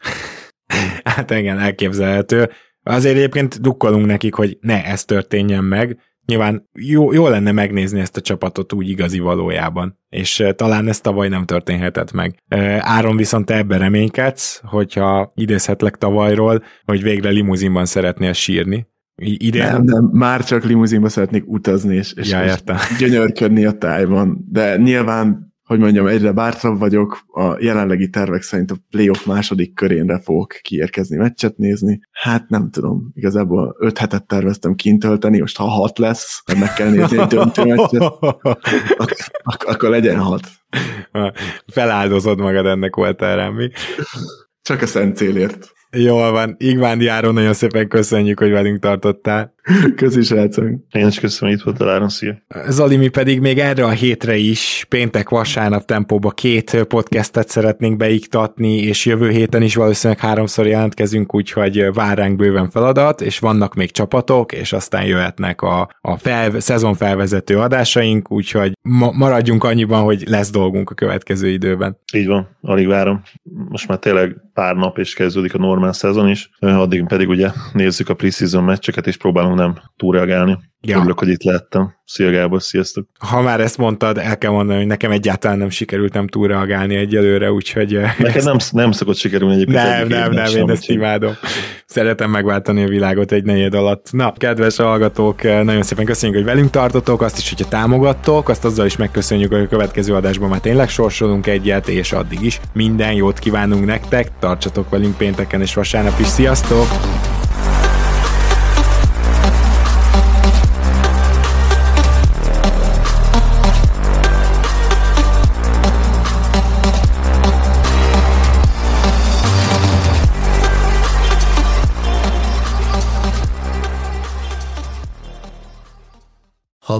Hát igen, elképzelhető. Azért egyébként drukkolunk nekik, hogy ne ez történjen meg. Nyilván jó, jó lenne megnézni ezt a csapatot úgy igazi valójában, és talán ez tavaly nem történhetett meg. Áron, viszont te ebben reménykedsz, hogyha idézhetlek tavalyról, hogy végre limuzinban szeretnél sírni. Idén? Nem, nem, már csak limuzinban szeretnék utazni, és, és, ja, és gyönyörködni a tájban, de nyilván hogy mondjam, egyre bátrabb vagyok, a jelenlegi tervek szerint a playoff második körénre fogok kiérkezni, meccset nézni. Hát nem tudom, igazából öt hetet terveztem kintölteni, most ha hat lesz, meg kell nézni egy döntő meccset, ak- ak- akkor legyen hat. Feláldozod magad ennek oltárán, mi? Csak a szent célért. Jól van, Igmándi Áron, nagyon szépen köszönjük, hogy velünk tartottál. Köszi, srácom. Én is köszönöm, itt voltál, Áron, szia. Zoli, mi pedig még erre a hétre is péntek-vasárnap tempóba két podcastet szeretnénk beiktatni, és jövő héten is valószínűleg háromszor jelentkezünk, úgyhogy vár ránk bőven feladat, és vannak még csapatok, és aztán jöhetnek a, a fel, szezon felvezető adásaink, úgyhogy ma, maradjunk annyiban, hogy lesz dolgunk a következő időben. Így van, alig várom. Most már tényleg pár nap és kezdődik a normál szezon is, addig pedig ugye nézzük a preseason meccseket, és próbálunk nem túlreagálni. Ja. Örülök, hogy itt lehettem. Szia Gábor, sziasztok! Ha már ezt mondtad, el kell mondani, hogy nekem egyáltalán nem sikerült nem túlreagálni egyelőre, úgyhogy... Nekem nem, nem szokott sikerülni egyébként. Nem, nem, nem, én ezt imádom. Szeretem megváltani a világot egy negyed alatt. Na, kedves hallgatók, nagyon szépen köszönjük, hogy velünk tartotok, azt is, hogyha támogattok, azt azzal is megköszönjük, hogy a következő adásban már tényleg sorsolunk egyet, és addig is minden jót kívánunk nektek, tartsatok velünk pénteken és vasárnap is, sziasztok! Ha